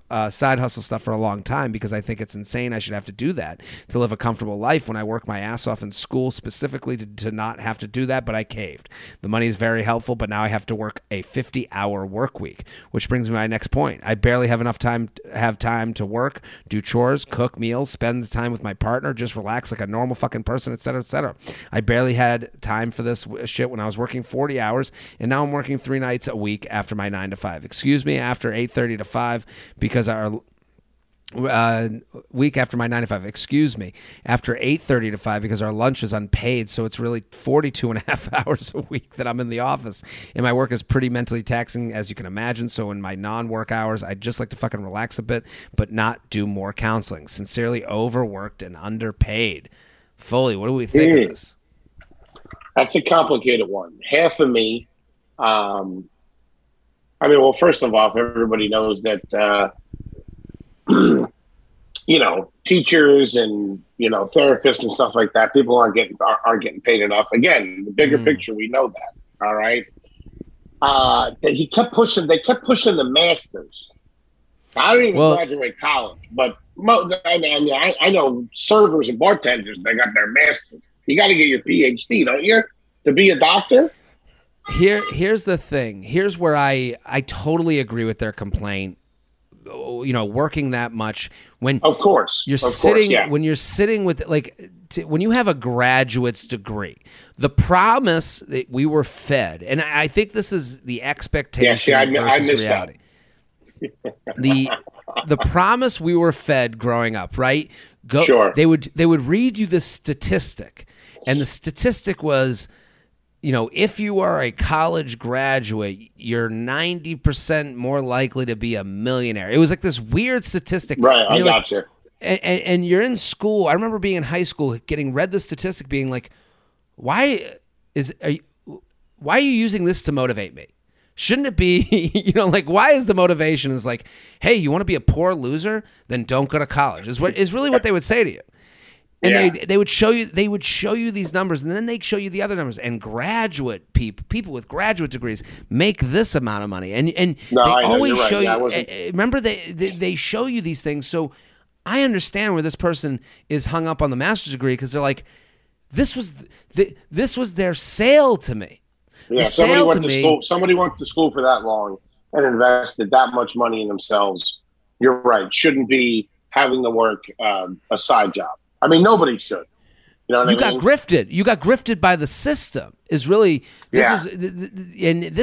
for a long time because I think it's insane I should have to do that to live a comfortable life when I work my ass off in school specifically to not have to do that, but I caved. The money is very helpful, but now I have to work a 50-hour work week, which brings me to my next point. I barely have enough time to work, do chores, cook meals, spend time with my partner, just relax like a normal fucking person, et cetera, et cetera. I barely had time for this shit when I was working 40 hours, and now I'm working 3 nights a week after my 9 to 5. Excuse me, after 8:30 to 5 because our... week after my 9 to 5, excuse me, after 8:30 to 5 because our lunch is unpaid, so it's really 42 and a half hours a week that I'm in the office, and my work is pretty mentally taxing, as you can imagine, so in my non-work hours, I just like to fucking relax a bit, but not do more counseling. Sincerely overworked and underpaid. Foley, what do we think of this? That's a complicated one. Half of me, first of all, everybody knows that, teachers and therapists and stuff like that. People aren't getting paid enough. Again, the bigger picture, we know that. All right, that he kept pushing. They kept pushing the masters. I didn't even graduate college, but I know servers and bartenders. They got their masters. You got to get your PhD, don't you, to be a doctor? Here's the thing. Here's where I totally agree with their complaint. Working that much when of course you're of sitting course, yeah. when you're sitting with when you have a graduate's degree, the promise that we were fed, and I think this is the expectation versus reality. The promise we were fed growing up, right? Sure. They would read you this statistic, and the statistic was, if you are a college graduate, you're 90% more likely to be a millionaire. It was like this weird statistic. Right, I got you. And you're in school. I remember being in high school, getting read the statistic, being like, why are you using this to motivate me? Shouldn't it be, why is the motivation is like, hey, you want to be a poor loser? Then don't go to college. Is really what they would say to you. And they would show you these numbers, and then they'd show you the other numbers. And graduate people with graduate degrees make this amount of money. Remember, they show you these things. So I understand where this person is hung up on the master's degree, because they're like, this was their sale to me. Yeah, somebody went to school for that long and invested that much money in themselves. You're right. Shouldn't be having to work a side job. I mean, nobody should. You got grifted. You got grifted by the system. This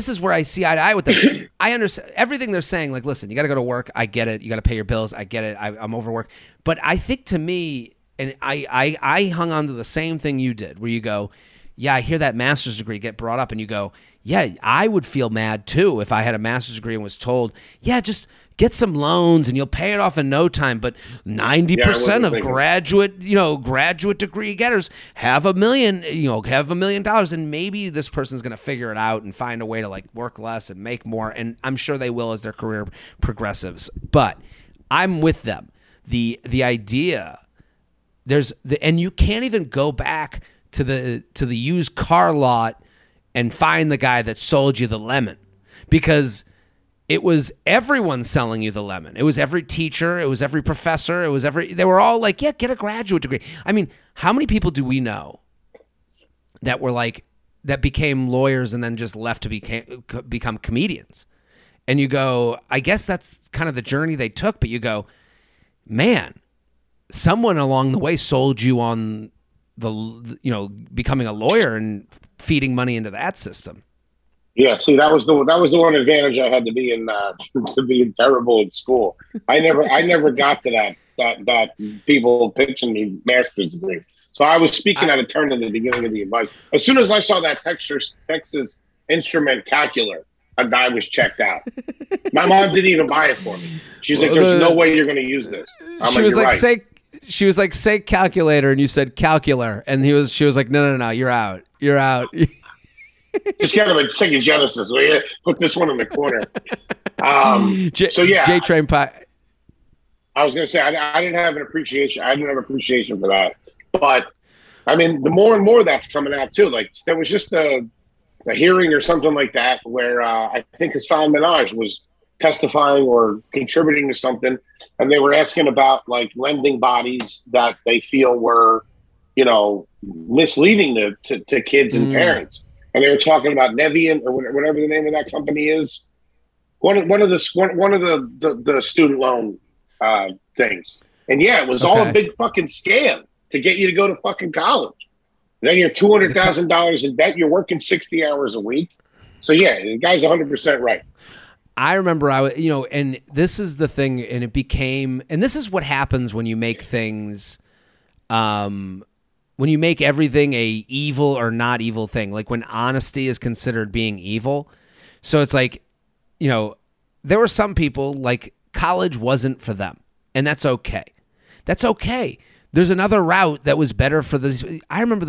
is where I see eye to eye with them. I understand everything they're saying. Like, listen, you got to go to work. I get it. You got to pay your bills. I get it. I'm overworked. But I think to me, and I hung on to the same thing you did, where you go, yeah, I hear that master's degree get brought up, and you go, yeah, I would feel mad too if I had a master's degree and was told, yeah, just get some loans and you'll pay it off in no time. But 90% of graduate degree getters have $1 million, and maybe this person's going to figure it out and find a way to work less and make more. And I'm sure they will as their career progresses. But I'm with them. The idea, and you can't even go back to the used car lot and find the guy that sold you the lemon, because it was everyone selling you the lemon. It was every teacher. It was every professor. It was every, they were all like, yeah, get a graduate degree. I mean, how many people do we know that were like, that became lawyers and then just left to become comedians? And you go, I guess that's kind of the journey they took, but you go, man, someone along the way sold you on the, you know, becoming a lawyer and feeding money into that system. Yeah, see, that was the one advantage I had to be terrible at school. I never got to that people pitching me master's degrees. So I was speaking out of turn at the beginning of the advice. As soon as I saw that Texas Instrument calculator, a guy was checked out. My mom didn't even buy it for me. She's like, "There's no way you're going to use this." She was like, "Say calculator," and you said calculator, and she was like, "No, you're out." Just kind of like second Genesis. We put this one in the corner. JTrain Pie. I was going to say I didn't have an appreciation. I didn't have appreciation for that, but I mean, the more and more that's coming out too. Like there was just a hearing or something like that where I think Hassan Minaj was testifying or contributing to something, and they were asking about like lending bodies that they feel were, you know, misleading to kids and parents, and they were talking about Nevian or whatever the name of that company is. One of the student loan things, and yeah, it was all a big fucking scam to get you to go to fucking college. Then you have $200,000 in debt. You're working 60 hours a week. So yeah, the guy's 100% right. I remember I was, you know, and this is the thing, and it became, and this is what happens when you make things, when you make everything a evil or not evil thing, like when honesty is considered being evil. So it's like, you know, there were some people like college wasn't for them, and that's okay. That's okay. There's another route that was better for this. I remember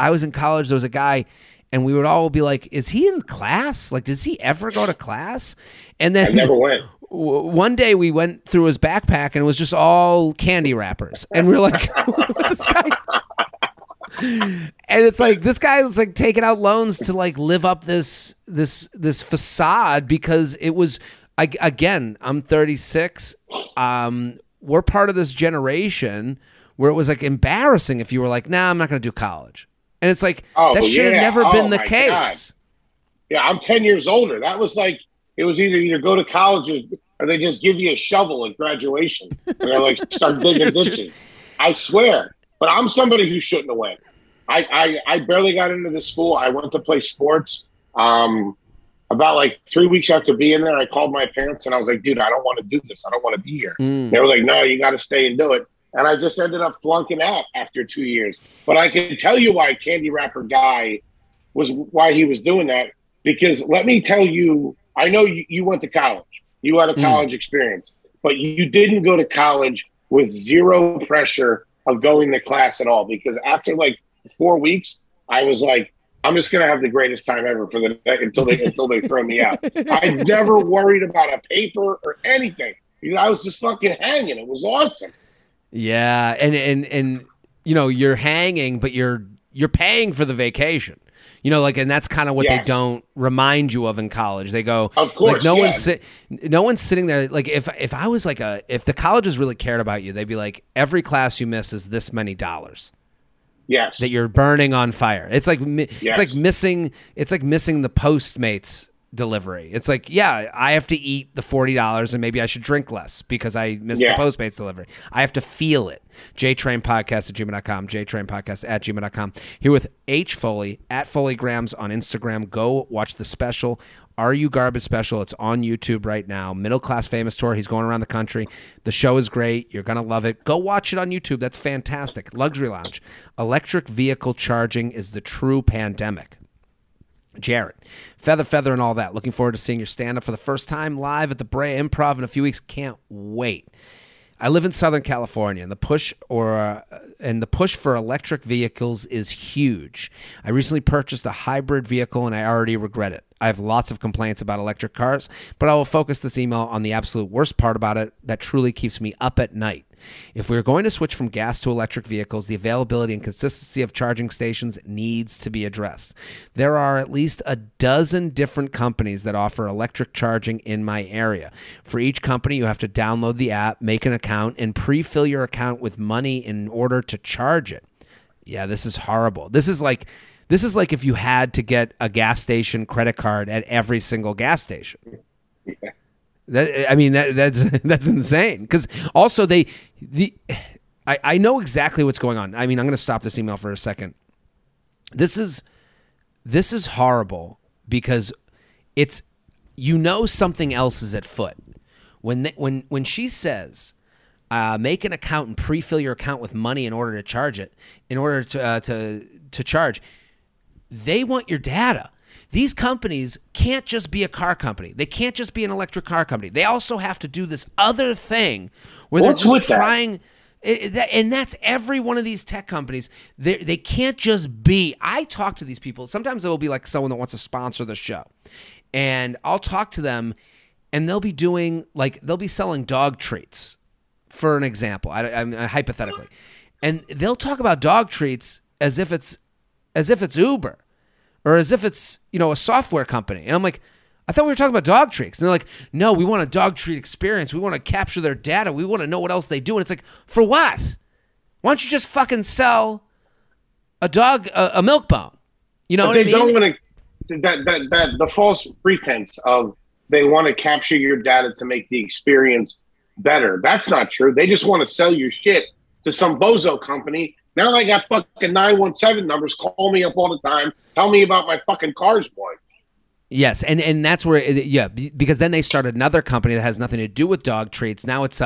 I was in college, there was a guy, and we would all be like, is he in class? Like, does he ever go to class? And then I never went. One day we went through his backpack and it was just all candy wrappers. And we were like, what's this guy? And it's like, this guy was like taking out loans to like live up this facade, because it was, again, I'm 36. We're part of this generation where it was like embarrassing if you were like, nah, I'm not going to do college. And it's like, that should have never been the case. God. Yeah, I'm 10 years older. That was like, it was either go to college or they just give you a shovel at graduation. And they're like, start digging ditches. I swear. But I'm somebody who shouldn't have went. I barely got into the school. I went to play sports. About like 3 weeks after being there, I called my parents and I was like, dude, I don't want to do this. I don't want to be here. They were like, no, you got to stay and do it. And I just ended up flunking out after 2 years. But I can tell you why Candy Wrapper Guy why he was doing that. Because let me tell you, I know you went to college. You had a college experience. But you didn't go to college with zero pressure of going to class at all. Because after like 4 weeks, I was like, I'm just going to have the greatest time ever for the until they throw me out. I never worried about a paper or anything. You know, I was just fucking hanging. It was awesome. Yeah, and you know, you're hanging, but you're paying for the vacation. You know, like, and that's kind of what they don't remind you of in college. They go, of course, like, no one's sitting there. Like, if I was like if the colleges really cared about you, they'd be like, every class you miss is this many dollars. Yes, that you're burning on fire. It's like missing the Postmates delivery. It's like, yeah, I have to eat the $40 and maybe I should drink less because I missed the Postmates delivery. I have to feel it. JTrainPodcast@gmail.com, JTrainPodcast@gmail.com. Here with H Foley at FoleyGrams on Instagram. Go watch the special. Are You Garbage special? It's on YouTube right now. Middle Class Famous Tour. He's going around the country. The show is great. You're going to love it. Go watch it on YouTube. That's fantastic. Luxury Lounge. Electric vehicle charging is the true pandemic. Jared, Feather and all that. Looking forward to seeing your stand-up for the first time live at the Brea Improv in a few weeks. Can't wait. I live in Southern California, and the push for electric vehicles is huge. I recently purchased a hybrid vehicle, and I already regret it. I have lots of complaints about electric cars, but I will focus this email on the absolute worst part about it that truly keeps me up at night. If we're going to switch from gas to electric vehicles, the availability and consistency of charging stations needs to be addressed. There are at least a dozen different companies that offer electric charging in my area. For each company, you have to download the app, make an account, and pre-fill your account with money in order to charge it. Yeah, this is horrible. This is like if you had to get a gas station credit card at every single gas station. Yeah. That's insane. Because also I know exactly what's going on. I mean, I'm going to stop this email for a second. This is horrible because it's, something else is at foot. When she says, make an account and pre-fill your account with money in order to charge it, to charge, they want your data. These companies can't just be a car company. They can't just be an electric car company. They also have to do this other thing where they're just trying. And that's every one of these tech companies. They can't just be. I talk to these people. Sometimes it will be like someone that wants to sponsor the show. And I'll talk to them and they'll be doing they'll be selling dog treats, for an example. I hypothetically. And they'll talk about dog treats as if it's Uber. Or as if it's, a software company. And I'm like, I thought we were talking about dog treats. And they're like, no, we want a dog treat experience. We want to capture their data. We want to know what else they do. And it's like, for what? Why don't you just fucking sell a dog, a milk bone? You know what I mean? They don't want to, that the false pretense of they want to capture your data to make the experience better. That's not true. They just want to sell your shit to some bozo company. Now I got fucking 917 numbers. Call me up all the time. Tell me about my fucking cars, boy. Yes, and that's where because then they start another company that has nothing to do with dog treats. Now it's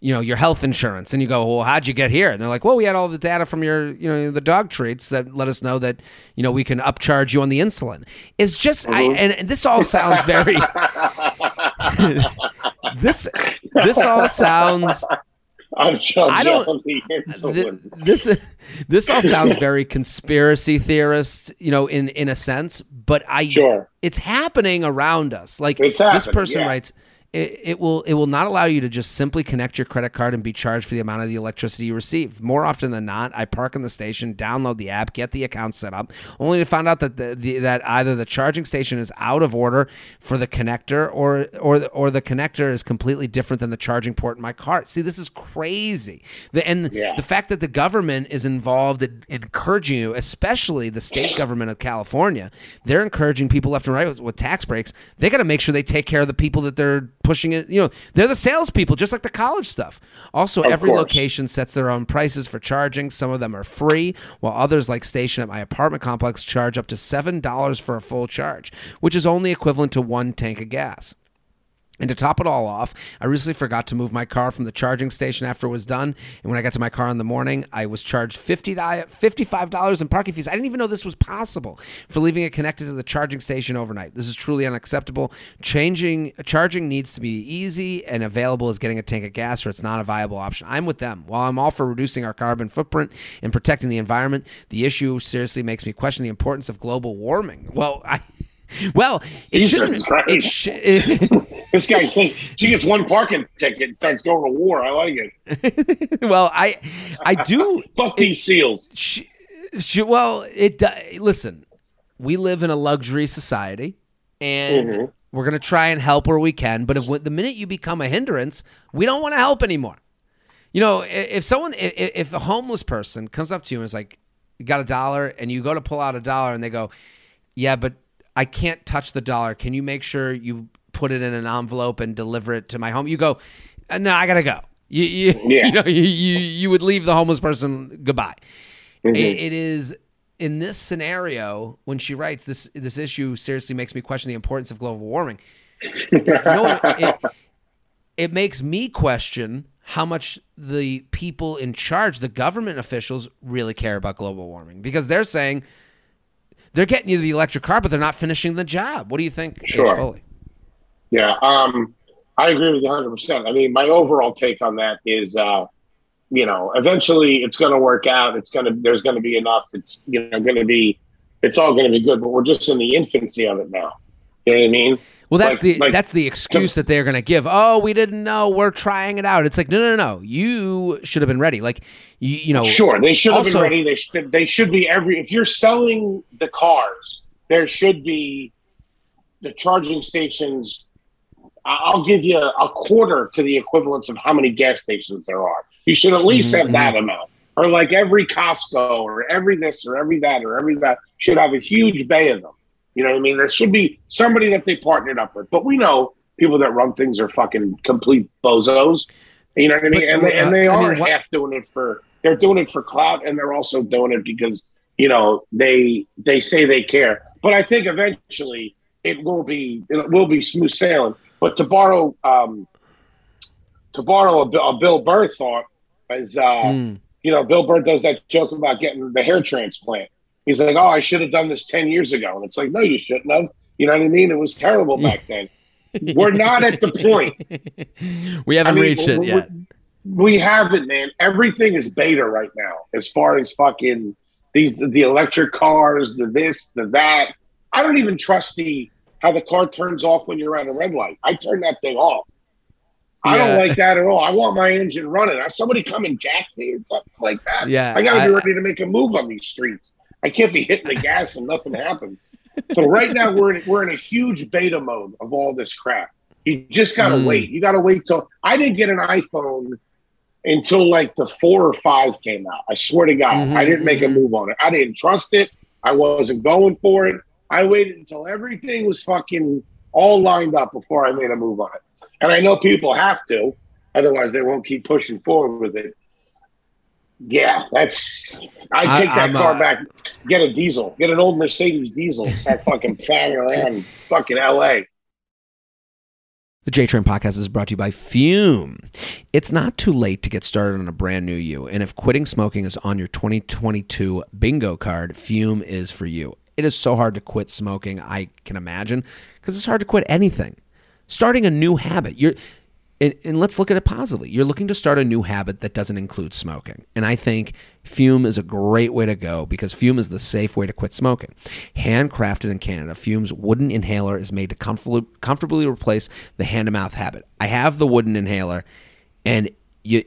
your health insurance, and you go, well, how'd you get here? And they're like, well, we had all the data from your the dog treats that let us know that we can upcharge you on the insulin. It's just and this all sounds very this all sounds. This all sounds very conspiracy theorist, in a sense, but it's happening around us. Like this person writes, it will not allow you to just simply connect your credit card and be charged for the amount of the electricity you receive. More often than not, I park in the station, download the app, get the account set up, only to find out that that either the charging station is out of order for the connector, or the connector is completely different than the charging port in my car. See, this is crazy. The fact that the government is involved in encouraging you, especially the state government of California, they're encouraging people left and right with tax breaks. They got to make sure they take care of the people that they're pushing it. They're the salespeople, just like the college stuff. Also, every location sets their own prices for charging. Some of them are free, while others, like station at my apartment complex, charge up to $7 for a full charge, which is only equivalent to one tank of gas. And to top it all off, I recently forgot to move my car from the charging station after it was done. And when I got to my car in the morning, I was charged $55 in parking fees. I didn't even know this was possible for leaving it connected to the charging station overnight. This is truly unacceptable. Charging needs to be easy and available as getting a tank of gas, or it's not a viable option. I'm with them. While I'm all for reducing our carbon footprint and protecting the environment, the issue seriously makes me question the importance of global warming. This guy thinks she gets one parking ticket and starts going to war. I like it. Well, I do. Fuck these SEALs. Listen, we live in a luxury society, and we're going to try and help where we can. But if the minute you become a hindrance, we don't want to help anymore. If a homeless person comes up to you and is like, you got $1, and you go to pull out $1 and they go, yeah, but I can't touch the $1. Can you make sure you put it in an envelope and deliver it to my home? You go, no, I got to go. You would leave the homeless person goodbye. It is in this scenario when she writes this issue seriously makes me question the importance of global warming. It makes me question how much the people in charge, the government officials, really care about global warming, because they're saying they're getting you the electric car, but they're not finishing the job. What do you think, H. Foley? Yeah, I agree with you 100%. I mean, my overall take on that is, eventually it's going to work out. There's going to be enough. It's all going to be good. But we're just in the infancy of it now. You know what I mean? Well, that's the excuse that they're going to give. Oh, we didn't know. We're trying it out. It's like, no. You should have been ready. Like, you know. Sure, they should have been ready. They should be if you're selling the cars, there should be the charging stations. I'll give you a quarter to the equivalence of how many gas stations there are. You should at least have that amount. Or like every Costco or every this or every that should have a huge bay of them. You know what I mean? There should be somebody that they partnered up with. But we know people that run things are fucking complete bozos. You know what I mean? They're doing it for clout, and they're also doing it because, you know, they say they care. But I think eventually it will be smooth sailing. But to borrow a Bill Burr thought is, you know, Bill Burr does that joke about getting the hair transplant. He's like, oh, I should have done this 10 years ago. And it's like, no, you shouldn't have. You know what I mean? It was terrible back then. We're not at the point. We haven't reached it yet. We haven't, man. Everything is beta right now as far as fucking the electric cars, the this, the that. I don't even trust how the car turns off when you're at a red light. I turn that thing off. Yeah. I don't like that at all. I want my engine running. If somebody come and jack me and something like that, yeah, I got to be ready to make a move on these streets. I can't be hitting the gas and nothing happens. So right now we're in a huge beta mode of all this crap. You just got to wait. You got to wait till – I didn't get an iPhone until like the 4 or 5 came out. I swear to God, I didn't make a move on it. I didn't trust it. I wasn't going for it. I waited until everything was fucking all lined up before I made a move on it. And I know people have to, otherwise they won't keep pushing forward with it. Yeah, I take that car back, get a diesel, get an old Mercedes diesel, start fucking plowing around fucking L.A. The JTrain Podcast is brought to you by Fume. It's not too late to get started on a brand new you, and if quitting smoking is on your 2022 bingo card, Fume is for you. It is so hard to quit smoking, I can imagine, because it's hard to quit anything. Starting a new habit, and let's look at it positively. You're looking to start a new habit that doesn't include smoking. And I think Fume is a great way to go because Fume is the safe way to quit smoking. Handcrafted in Canada, Fume's wooden inhaler is made to comfortably replace the hand-to-mouth habit. I have the wooden inhaler, and you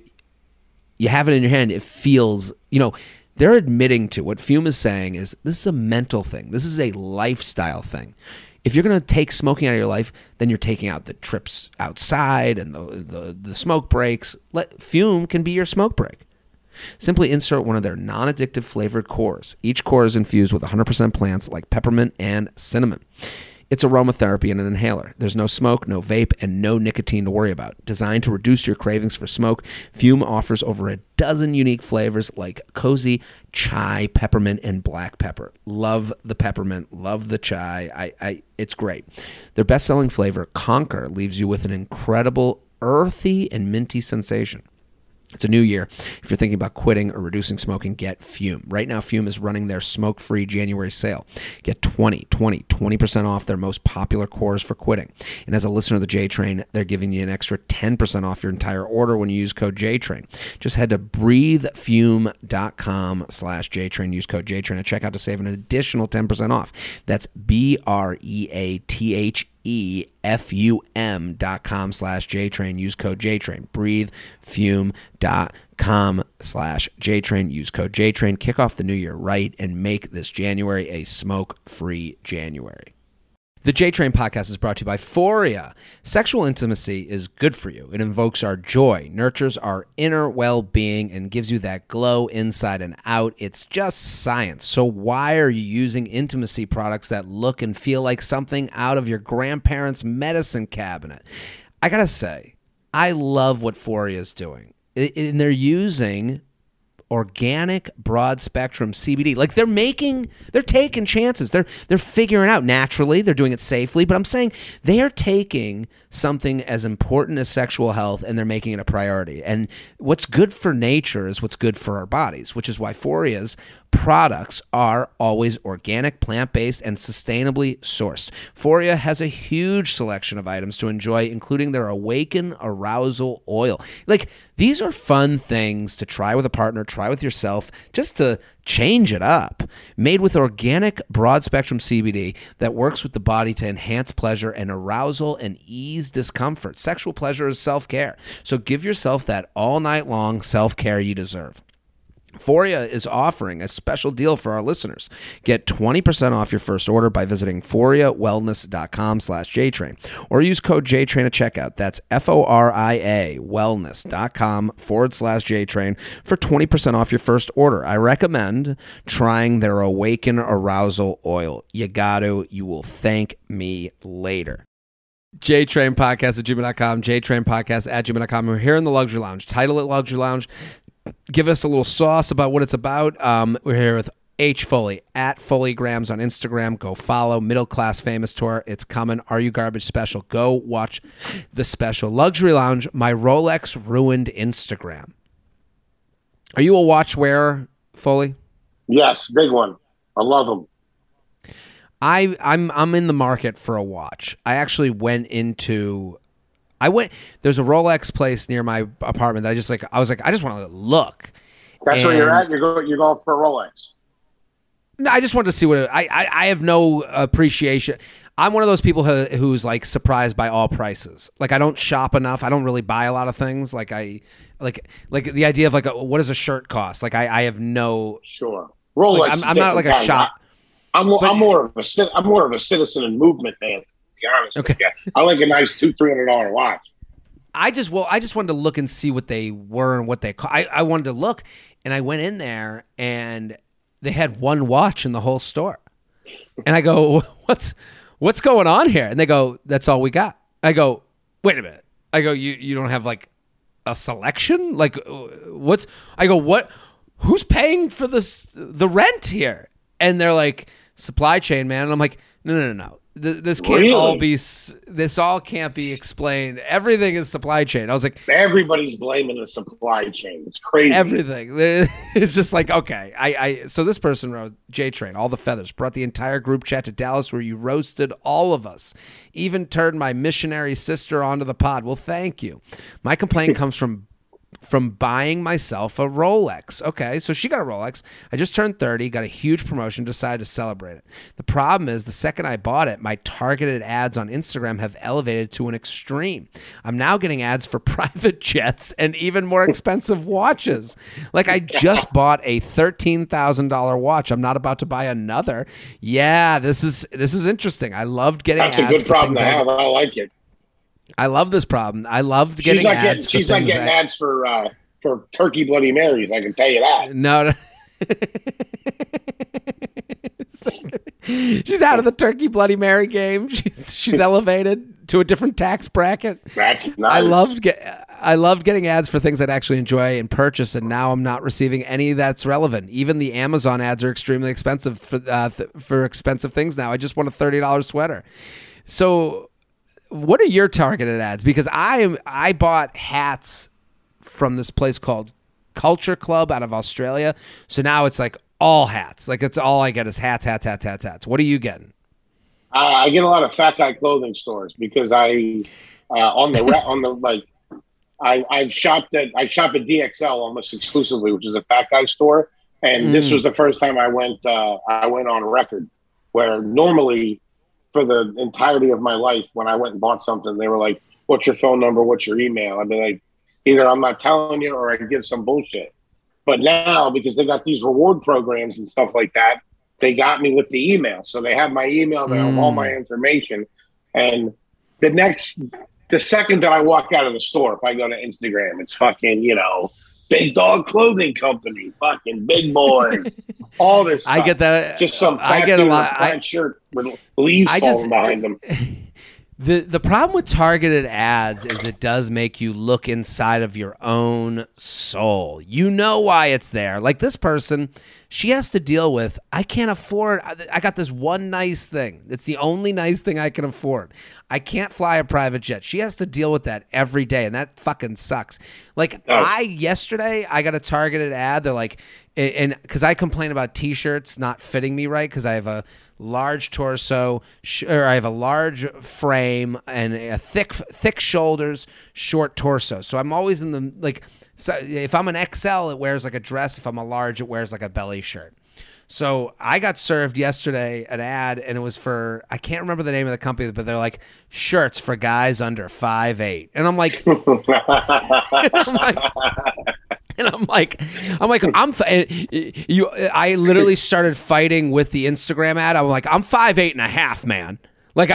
have it in your hand. It feels, you know, they're admitting to what Fume is saying is this is a mental thing. This is a lifestyle thing. If you're going to take smoking out of your life, then you're taking out the trips outside and the smoke breaks. Fume can be your smoke break. Simply insert one of their non-addictive flavored cores. Each core is infused with 100% plants like peppermint and cinnamon. It's aromatherapy and an inhaler. There's no smoke, no vape, and no nicotine to worry about. Designed to reduce your cravings for smoke, Fume offers over a dozen unique flavors like cozy, chai, peppermint, and black pepper. Love the peppermint. Love the chai. It's great. Their best-selling flavor, Conquer, leaves you with an incredible earthy and minty sensation. It's a new year. If you're thinking about quitting or reducing smoking, get Fume. Right now, Fume is running their smoke-free January sale. Get 20% off their most popular cores for quitting. And as a listener of the JTrain, they're giving you an extra 10% off your entire order when you use code JTrain. Just head to breathefume.com/JTrain. Use code JTrain at checkout to save an additional 10% off. That's BreatheFum.com/JTrain. Use code JTrain. BreatheFume.com/JTrain. Use code JTrain. Kick off the new year right and make this January a smoke-free January. The JTrain Podcast is brought to you by Foria. Sexual intimacy is good for you. It invokes our joy, nurtures our inner well-being, and gives you that glow inside and out. It's just science. So why are you using intimacy products that look and feel like something out of your grandparents' medicine cabinet? I gotta say, I love what Foria is doing. And they're using organic broad spectrum CBD. Like they're taking chances. They're figuring out naturally. They're doing it safely, but I'm saying they are taking something as important as sexual health and they're making it a priority. And what's good for nature is what's good for our bodies, which is why Foria's products are always organic, plant-based, and sustainably sourced. Foria has a huge selection of items to enjoy, including their Awaken Arousal Oil. Like these are fun things to try with a partner. try with yourself just to change it up. Made with organic broad-spectrum CBD that works with the body to enhance pleasure and arousal and ease discomfort. Sexual pleasure is self-care. So give yourself that all-night-long self-care you deserve. Foria is offering a special deal for our listeners. Get 20% off your first order by visiting ForiaWellness.com/JTrain or use code JTrain at checkout. That's F-O-R-I-A wellness.com/JTrain for 20% off your first order. I recommend trying their Awaken Arousal Oil. You got to. You will thank me later. JTrainPodcast@gmail.com. JTrainPodcast@gmail.com. We're here in the Luxury Lounge. Title it Luxury Lounge. Give us a little sauce about what it's about. We're here with H Foley at FoleyGrams on Instagram. Go follow Middle Class Famous Tour. It's coming. Are You Garbage special? Go watch the special. Luxury Lounge, my Rolex ruined Instagram. Are you a watch wearer, Foley? Yes, big one. I love them. I'm in the market for a watch. I actually went into. There's a Rolex place near my apartment that I just want to look. That's where you're at? You're going for a Rolex? No, I just wanted to see what I have no appreciation. I'm one of those people who's like surprised by all prices. Like I don't shop enough. I don't really buy a lot of things. Like I the idea of like what does a shirt cost? Like I have no. Sure. Rolex. Like, I'm not like a shop. I'm more of a citizen and movement man. Honest okay. I like a nice $200-$300 watch. I just wanted to look and see what they were and what they cost. I wanted to look, and I went in there, and they had one watch in the whole store. And I go, what's going on here? And they go, that's all we got. I go, wait a minute. I go, you don't have like a selection? Like what's? I go, what? Who's paying for the rent here? And they're like, supply chain, man. And I'm like, no. This can't really? This all can't be explained. Everything is supply chain. I was like, everybody's blaming the supply chain. It's crazy. Everything. It's just like, okay. So this person wrote JTrain, all the feathers, brought the entire group chat to Dallas where you roasted all of us, even turned my missionary sister onto the pod. Well, thank you. My complaint comes from buying myself a Rolex. Okay, so she got a Rolex. I just turned 30, got a huge promotion, decided to celebrate it. The problem is the second I bought it, my targeted ads on Instagram have elevated to an extreme. I'm now getting ads for private jets and even more expensive watches. Like I just bought a $13,000 watch. I'm not about to buy another. Yeah, this is interesting. I loved getting ads. That's a good problem to have. I like it. I love this problem. I loved getting ads. She's not getting ads for turkey Bloody Marys. I can tell you that. No. She's out of the turkey Bloody Mary game. She's elevated to a different tax bracket. That's nice. I loved getting ads for things I'd actually enjoy and purchase, and now I'm not receiving any that's relevant. Even the Amazon ads are extremely expensive for expensive things now. I just want a $30 sweater. So. What are your targeted ads? Because I bought hats from this place called Culture Club out of Australia. So now it's like all hats. Like it's all I get is hats. What are you getting? I get a lot of fat guy clothing stores because I shop at DXL almost exclusively, which is a fat guy store. And this was the first time I went on record where normally, for the entirety of my life, when I went and bought something, they were like, what's your phone number? What's your email? I'd be like, either I'm not telling you or I give some bullshit. But now, because they got these reward programs and stuff like that, they got me with the email. So they have my email, they have all my information. And the second that I walk out of the store, if I go to Instagram, it's fucking, Big Dog Clothing Company, fucking big boys, all this stuff. I get that. Just some I get a lot. Plaid shirt with leaves falling behind them. The problem with targeted ads is it does make you look inside of your own soul. You know why it's there. Like this person, she has to deal with, I can't afford, I got this one nice thing. It's the only nice thing I can afford. I can't fly a private jet. She has to deal with that every day, and that fucking sucks. Like yesterday, I got a targeted ad. They're like, and because I complain about t-shirts not fitting me right because I have a large torso, or I have a large frame and a thick shoulders, short torso. So I'm always in the, like, so if I'm an XL, it wears like a dress. If I'm a large, it wears like a belly shirt. So I got served yesterday an ad, and it was for, I can't remember the name of the company, but they're like, shirts for guys under 5'8". And I'm like, I literally started fighting with the Instagram ad. I'm like, I'm 5'8 and a half, man. I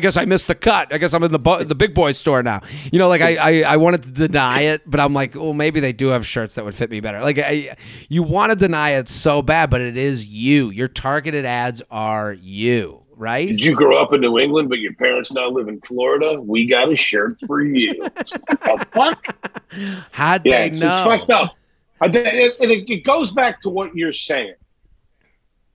guess I missed the cut. I guess I'm in the big boy store now. You know, like I wanted to deny it, but I'm like, well, maybe they do have shirts that would fit me better. Like you want to deny it so bad, but it is you. Your targeted ads are you. Right? Did you grow up in New England, but your parents now live in Florida? We got a shirt for you. The fuck? How'd they know? It's fucked up. And it goes back to what you're saying.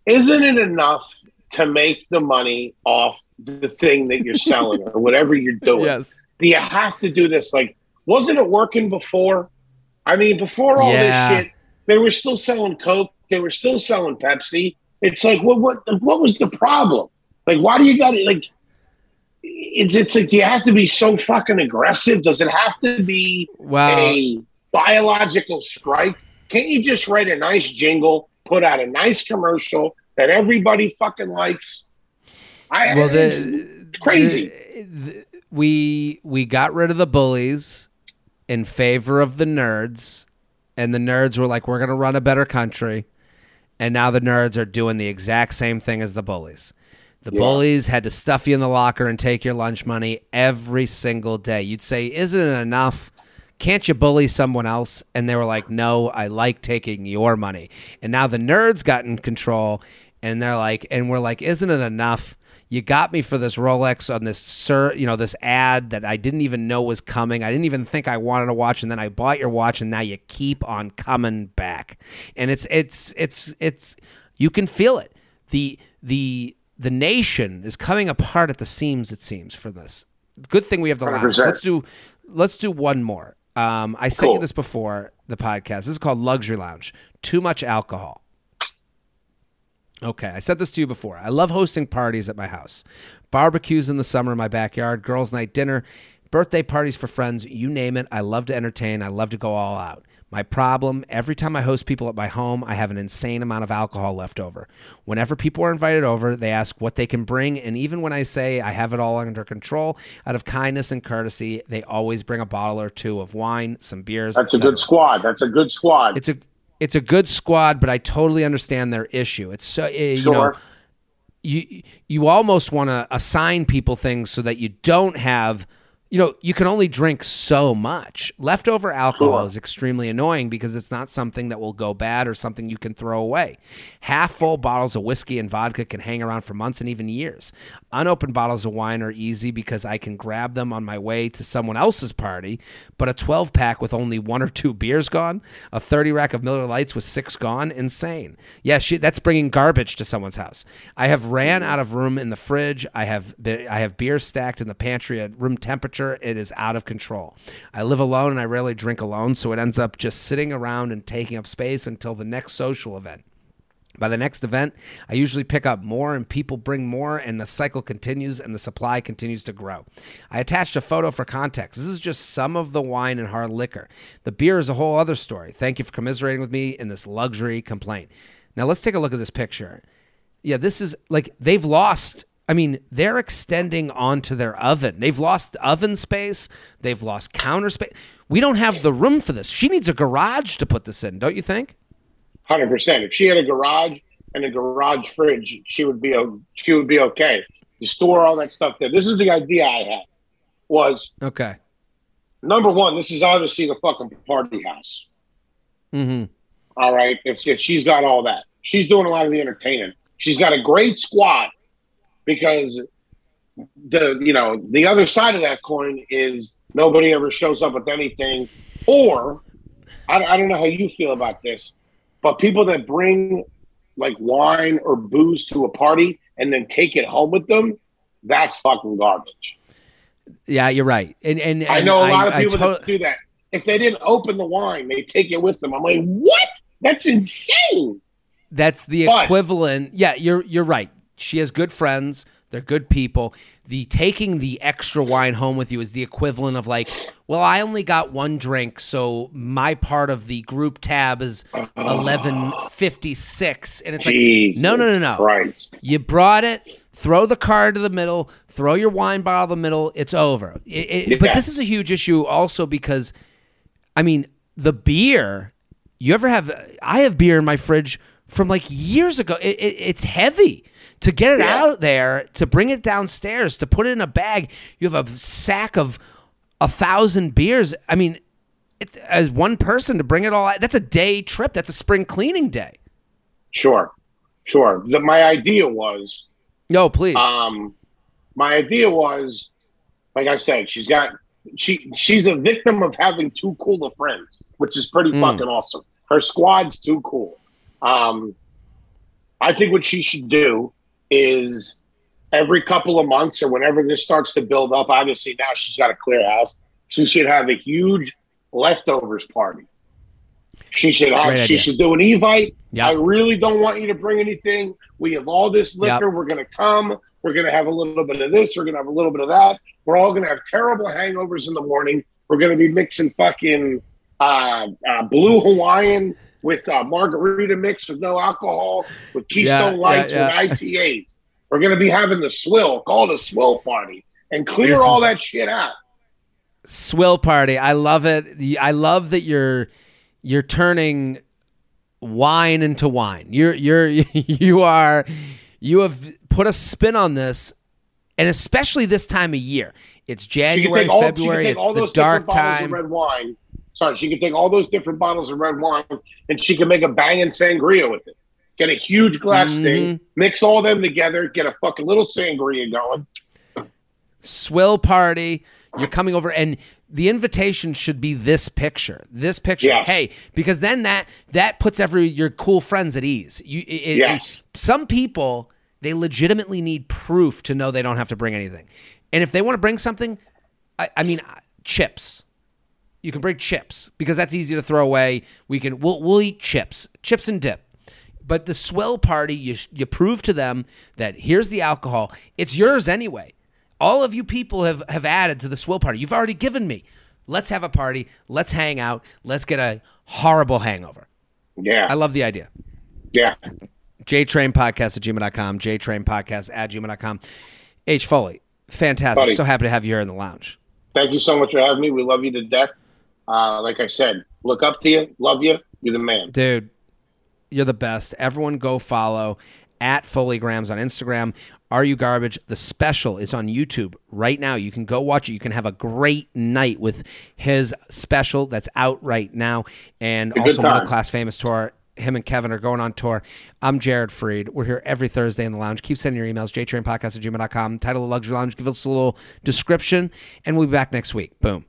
Isn't it enough to make the money off the thing that you're selling or whatever you're doing? Yes. Do you have to do this? Like, wasn't it working before? I mean, before all this shit, they were still selling Coke. They were still selling Pepsi. It's like, well, what was the problem? Like, why do you got it? Like, it's like, do you have to be so fucking aggressive? Does it have to be a biological strike? Can't you just write a nice jingle, put out a nice commercial that everybody fucking likes? It's crazy. We got rid of the bullies in favor of the nerds, and the nerds were like, we're going to run a better country. And now the nerds are doing the exact same thing as the bullies. The bullies had to stuff you in the locker and take your lunch money every single day. You'd say, isn't it enough? Can't you bully someone else? And they were like, no, I like taking your money. And now the nerds got in control, and they're like, and we're like, isn't it enough? You got me for this Rolex on this, this ad that I didn't even know was coming. I didn't even think I wanted a watch, and then I bought your watch, and now you keep on coming back. And it's you can feel it. The nation is coming apart at the seams, it seems, for this. Good thing we have the last. Let's do one more. I sent you this before the podcast. This is called Luxury Lounge. Too much alcohol. Okay, I said this to you before. I love hosting parties at my house. Barbecues in the summer in my backyard, girls' night dinner, birthday parties for friends, you name it. I love to entertain. I love to go all out. My problem, every time I host people at my home, I have an insane amount of alcohol left over. Whenever people are invited over, they ask what they can bring, and even when I say I have it all under control, out of kindness and courtesy, they always bring a bottle or two of wine, some beers. That's a good squad. That's a good squad. It's a good squad, but I totally understand their issue. It's so you almost want to assign people things so that you don't have. You can only drink so much. Leftover alcohol is extremely annoying because it's not something that will go bad or something you can throw away. Half full bottles of whiskey and vodka can hang around for months and even years. Unopened bottles of wine are easy because I can grab them on my way to someone else's party, but a 12-pack with only one or two beers gone, a 30-rack of Miller Lights with 6 gone, insane. Yeah, that's bringing garbage to someone's house. I have ran out of room in the fridge. I have beer stacked in the pantry at room temperature. It is out of control. I live alone and I rarely drink alone, so it ends up just sitting around and taking up space until the next social event. By the next event, I usually pick up more and people bring more, and the cycle continues and the supply continues to grow. I attached a photo for context. This is just some of the wine and hard liquor. The beer is a whole other story. Thank you for commiserating with me in this luxury complaint. Now let's take a look at this picture. Yeah, this is like they've lost. I mean, they're extending onto their oven. They've lost oven space. They've lost counter space. We don't have the room for this. She needs a garage to put this in, don't you think? 100%. If she had a garage and a garage fridge, she would be okay. You store all that stuff there. This is the idea I had. Was okay. Number one, this is obviously the fucking party house. Mm-hmm. All right. If she's got all that, she's doing a lot of the entertaining. She's got a great squad. Because the other side of that coin is nobody ever shows up with anything, or I don't know how you feel about this, but people that bring like wine or booze to a party and then take it home with them, that's fucking garbage. Yeah, you're right. And I know a lot of people that do that. If they didn't open the wine, they take it with them. I'm like, what? That's insane. That's the equivalent. Yeah, you're right. She has good friends. They're good people. The taking the extra wine home with you is the equivalent of like, well, I only got one drink, so my part of the group tab is $11.56. And it's Jesus like, no. Christ. You brought it. Throw the car to the middle. Throw your wine bottle to the middle. It's over. But this is a huge issue also because, I mean, the beer, I have beer in my fridge from like years ago. It's heavy. To get it out there, to bring it downstairs, to put it in a bag, you have a sack of 1,000 beers. I mean, it's, as one person to bring it all out, that's a day trip. That's a spring cleaning day. Sure. My idea was, like I said, she's a victim of having too cool of friends, which is pretty fucking awesome. Her squad's too cool. I think what she should do is every couple of months or whenever this starts to build up, obviously now she's got a clear house. She should have a huge leftovers party. She should do an Evite. Yep. I really don't want you to bring anything. We have all this liquor. Yep. We're going to come. We're going to have a little bit of this. We're going to have a little bit of that. We're all going to have terrible hangovers in the morning. We're going to be mixing fucking Blue Hawaiian with margarita mix with no alcohol, with Keystone Lights, with IPAs. We're going to be having the swill, called a swill party, and clear all that shit out. Swill party. I love it. I love that you're turning wine into wine. You have put a spin on this, and especially this time of year. It's January, February, it's the dark time. She can take all those different bottles of red wine and she can make a banging sangria with it. Get a huge glass thing, mix all them together, get a fucking little sangria going. Swill party. You're coming over and the invitation should be this picture. This picture. Yes. Hey, because then that puts your cool friends at ease. Some people, they legitimately need proof to know they don't have to bring anything. And if they want to bring something, I mean, chips. You can bring chips because that's easy to throw away. We'll eat chips and dip. But the swill party, you prove to them that here's the alcohol. It's yours anyway. All of you people have added to the swill party. You've already given me. Let's have a party. Let's hang out. Let's get a horrible hangover. Yeah. I love the idea. Yeah. JTrainPodcast@gmail.com. JTrainPodcast@gmail.com. H Foley, fantastic. Buddy. So happy to have you here in the lounge. Thank you so much for having me. We love you to death. Like I said, look up to you, love you, you're the man. Dude, you're the best. Everyone go follow @foleygrams on Instagram. Are You Garbage? The special is on YouTube right now. You can go watch it. You can have a great night with his special that's out right now. And also World Class Famous Tour. Him and Kevin are going on tour. I'm Jared Freid. We're here every Thursday in the lounge. Keep sending your emails, jtrainpodcast@gmail.com. Title of Luxury Lounge. Give us a little description, and we'll be back next week. Boom.